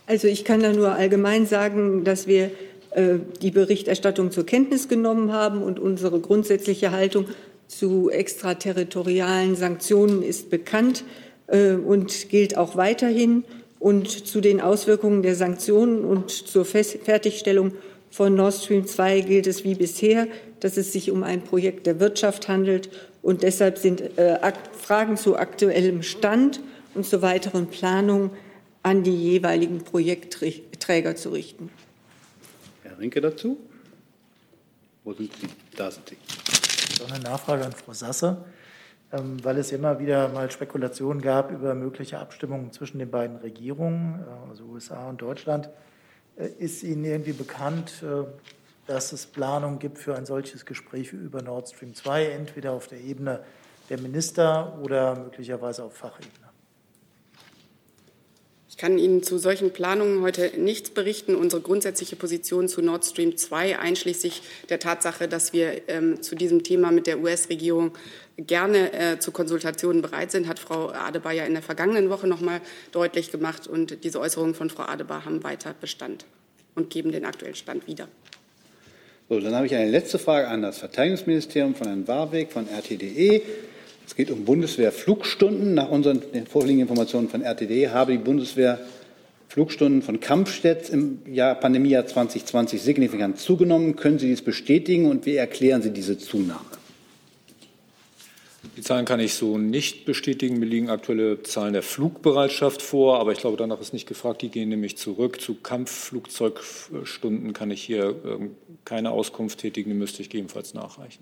Also ich kann da nur allgemein sagen, dass wir die Berichterstattung zur Kenntnis genommen haben, und unsere grundsätzliche Haltung zu extraterritorialen Sanktionen ist bekannt und gilt auch weiterhin. Und zu den Auswirkungen der Sanktionen und zur Fertigstellung von Nord Stream 2 gilt es wie bisher, dass es sich um ein Projekt der Wirtschaft handelt, und deshalb sind Fragen zu aktuellem Stand und zur weiteren Planung an die jeweiligen Projektträger zu richten. Herr Rinke dazu? Wo sind Sie? Da sind Sie. So, eine Nachfrage an Frau Sasse, weil es immer wieder mal Spekulationen gab über mögliche Abstimmungen zwischen den beiden Regierungen, also USA und Deutschland. Ist Ihnen irgendwie bekannt, dass es Planung gibt für ein solches Gespräch über Nord Stream 2, entweder auf der Ebene der Minister oder möglicherweise auf Fachebene? Ich kann Ihnen zu solchen Planungen heute nichts berichten. Unsere grundsätzliche Position zu Nord Stream 2, einschließlich der Tatsache, dass wir zu diesem Thema mit der US-Regierung gerne zu Konsultationen bereit sind, hat Frau Adebar ja in der vergangenen Woche noch mal deutlich gemacht. Und diese Äußerungen von Frau Adebar haben weiter Bestand und geben den aktuellen Stand wieder. So, dann habe ich eine letzte Frage an das Verteidigungsministerium von Herrn Warwick von RTDE. Es geht um Bundeswehrflugstunden. Nach unseren vorliegenden Informationen von RTDE habe die Bundeswehr Flugstunden von Kampfjets im Pandemiejahr 2020 signifikant zugenommen. Können Sie dies bestätigen und wie erklären Sie diese Zunahme? Die Zahlen kann ich so nicht bestätigen. Mir liegen aktuelle Zahlen der Flugbereitschaft vor, aber ich glaube, danach ist nicht gefragt. Die gehen nämlich zurück. Zu Kampfflugzeugstunden kann ich hier keine Auskunft tätigen. Die müsste ich gegebenenfalls nachreichen.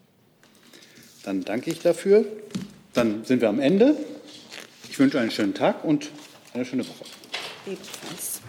Dann danke ich dafür. Dann sind wir am Ende. Ich wünsche einen schönen Tag und eine schöne Woche. Ebenfalls.